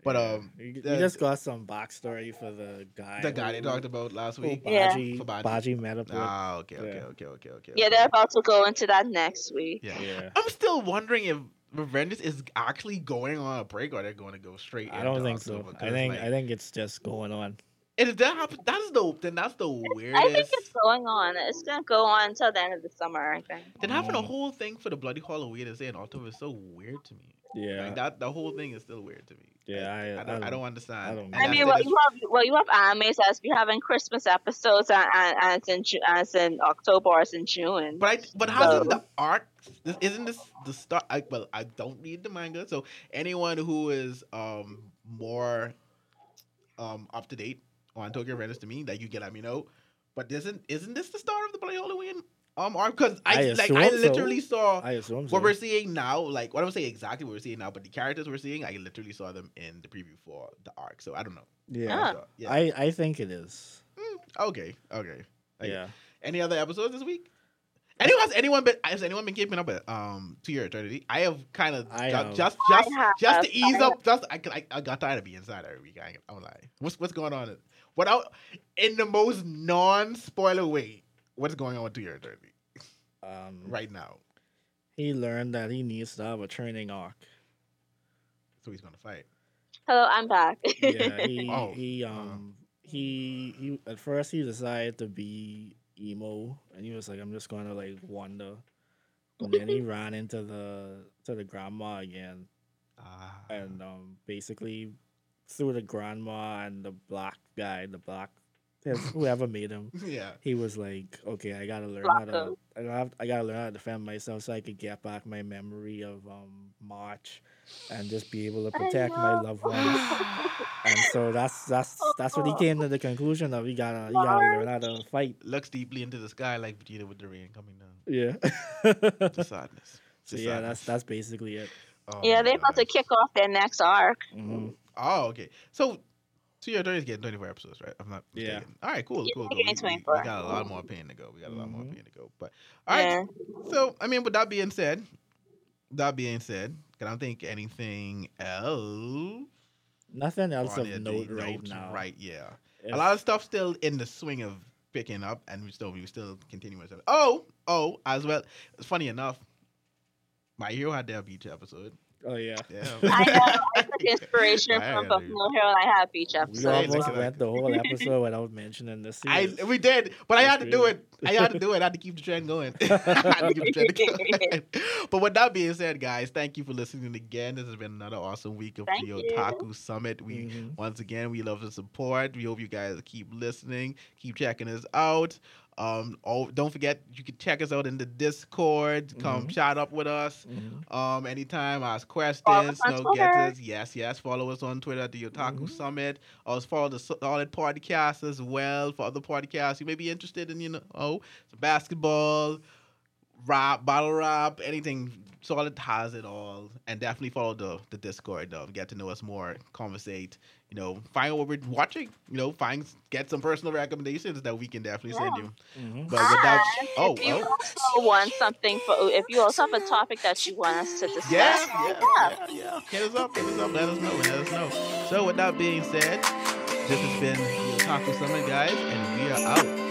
But um, we uh, just got some backstory for the guy. The guy they talked about last week. For Baji, yeah. For Baji. Baji met up with. Ah, okay, okay, yeah. okay, okay, okay, okay. Yeah, they're about to go into that next week. Yeah, yeah. I'm still wondering if Revengeance is actually going on a break or they're going to go straight. I don't think so. I think like, I think it's just going on. And if that happens, that's the then that's the weirdest. I think it's going on. It's gonna go on until the end of the summer, I think. Then having a whole thing for the bloody Halloween is in October is so weird to me. Yeah, like that the whole thing is still weird to me. Yeah, I, I, I, don't, I don't understand. I, don't I mean, well you have well you have animes as we having Christmas episodes and and, and it's in Ju- as in October or as in June. But I, but how so. Does the arc? This, isn't this the start? I, well, I don't read the manga, so anyone who is um more um up to date on Tokyo Revengers to me, that like you get, let me know. But isn't isn't this the start of the bloody Halloween? Um, because I, I like I literally so. saw I what so. we're seeing now. Like, what I'm saying exactly what we're seeing now, but the characters we're seeing, I literally saw them in the preview for the arc. So I don't know. Yeah, ah. so, yeah. I, I think it is. Mm, okay, okay. Like, yeah. Any other episodes this week? Anyone has anyone been has anyone been keeping up with um To Your Eternity? I have kind of just just just, just to ease up. Just I, I I got tired of being inside every week. I I'm like, what's what's going on? Without in the most non spoiler way. What's going on with Dear Dirty um, right now? He learned that he needs to have a training arc. So he's gonna fight. Hello, I'm back. yeah, he oh. he um uh. he he at first he decided to be emo, and he was like, "I'm just gonna like wander," and then he ran into the to the grandma again, ah. and um basically through the grandma and the black guy, the black whoever made him, yeah, he was like, okay, I gotta learn Lock how to, him. I gotta, I gotta learn how to defend myself so I could get back my memory of um March, and just be able to protect my loved ones. And so that's that's that's what he came to the conclusion of. He gotta, he gotta learn how to fight. Looks deeply into the sky like Vegeta with the rain coming down. Yeah, it's a sadness. It's so a yeah, sadness. that's that's basically it. Oh yeah, they're about to kick off their next arc. Mm-hmm. Oh, okay. So, so you're getting twenty-four episodes, right? I'm not mistaken. Yeah. All right, cool, cool, cool. We, we got a lot more pain to go. We got a lot mm-hmm. more pain to go. But all right. Yeah. So, I mean, with that being said, that being said, I don't think anything else. Nothing else of note right now. Right, yeah. If... a lot of stuff still in the swing of picking up, and we still we still continuing. Oh, oh, as well. It's funny enough. My Hero had their beach episode. Oh, yeah. yeah. I know. I took inspiration yeah. from Buffalo Hero and I had a beach episode. We almost went the whole episode without mentioning this. I, we did, but That's I had to do it. I had to do it. I had to keep the trend going. I had to keep the trend going. But with that being said, guys, thank you for listening again. This has been another awesome week of thank the Otaku you. Summit. We mm-hmm. Once again, we love the support. We hope you guys keep listening. Keep checking us out. Um, oh, don't forget, you can check us out in the Discord. Come mm-hmm. chat up with us mm-hmm. um, anytime. Ask questions. No getters. Yes, yes. Follow us on Twitter at the Otaku mm-hmm. Summit. Also follow the Solid Podcast as well for other podcasts you may be interested in. You know, oh, so basketball, rap, battle rap, anything. Solid has it all. And definitely follow the the Discord. Though. Get to know us more. Conversate. You know, find out what we're watching. You know, find get some personal recommendations that we can definitely yeah. send you. Mm-hmm. But without, and oh, if you oh. also want something for if you also have a topic that you want us to discuss, yeah, yeah, yeah, yeah, yeah. hit us up, hit us up, let us know, let us know. So, with that being said, this has been the Otaku Summit, guys, and we are out.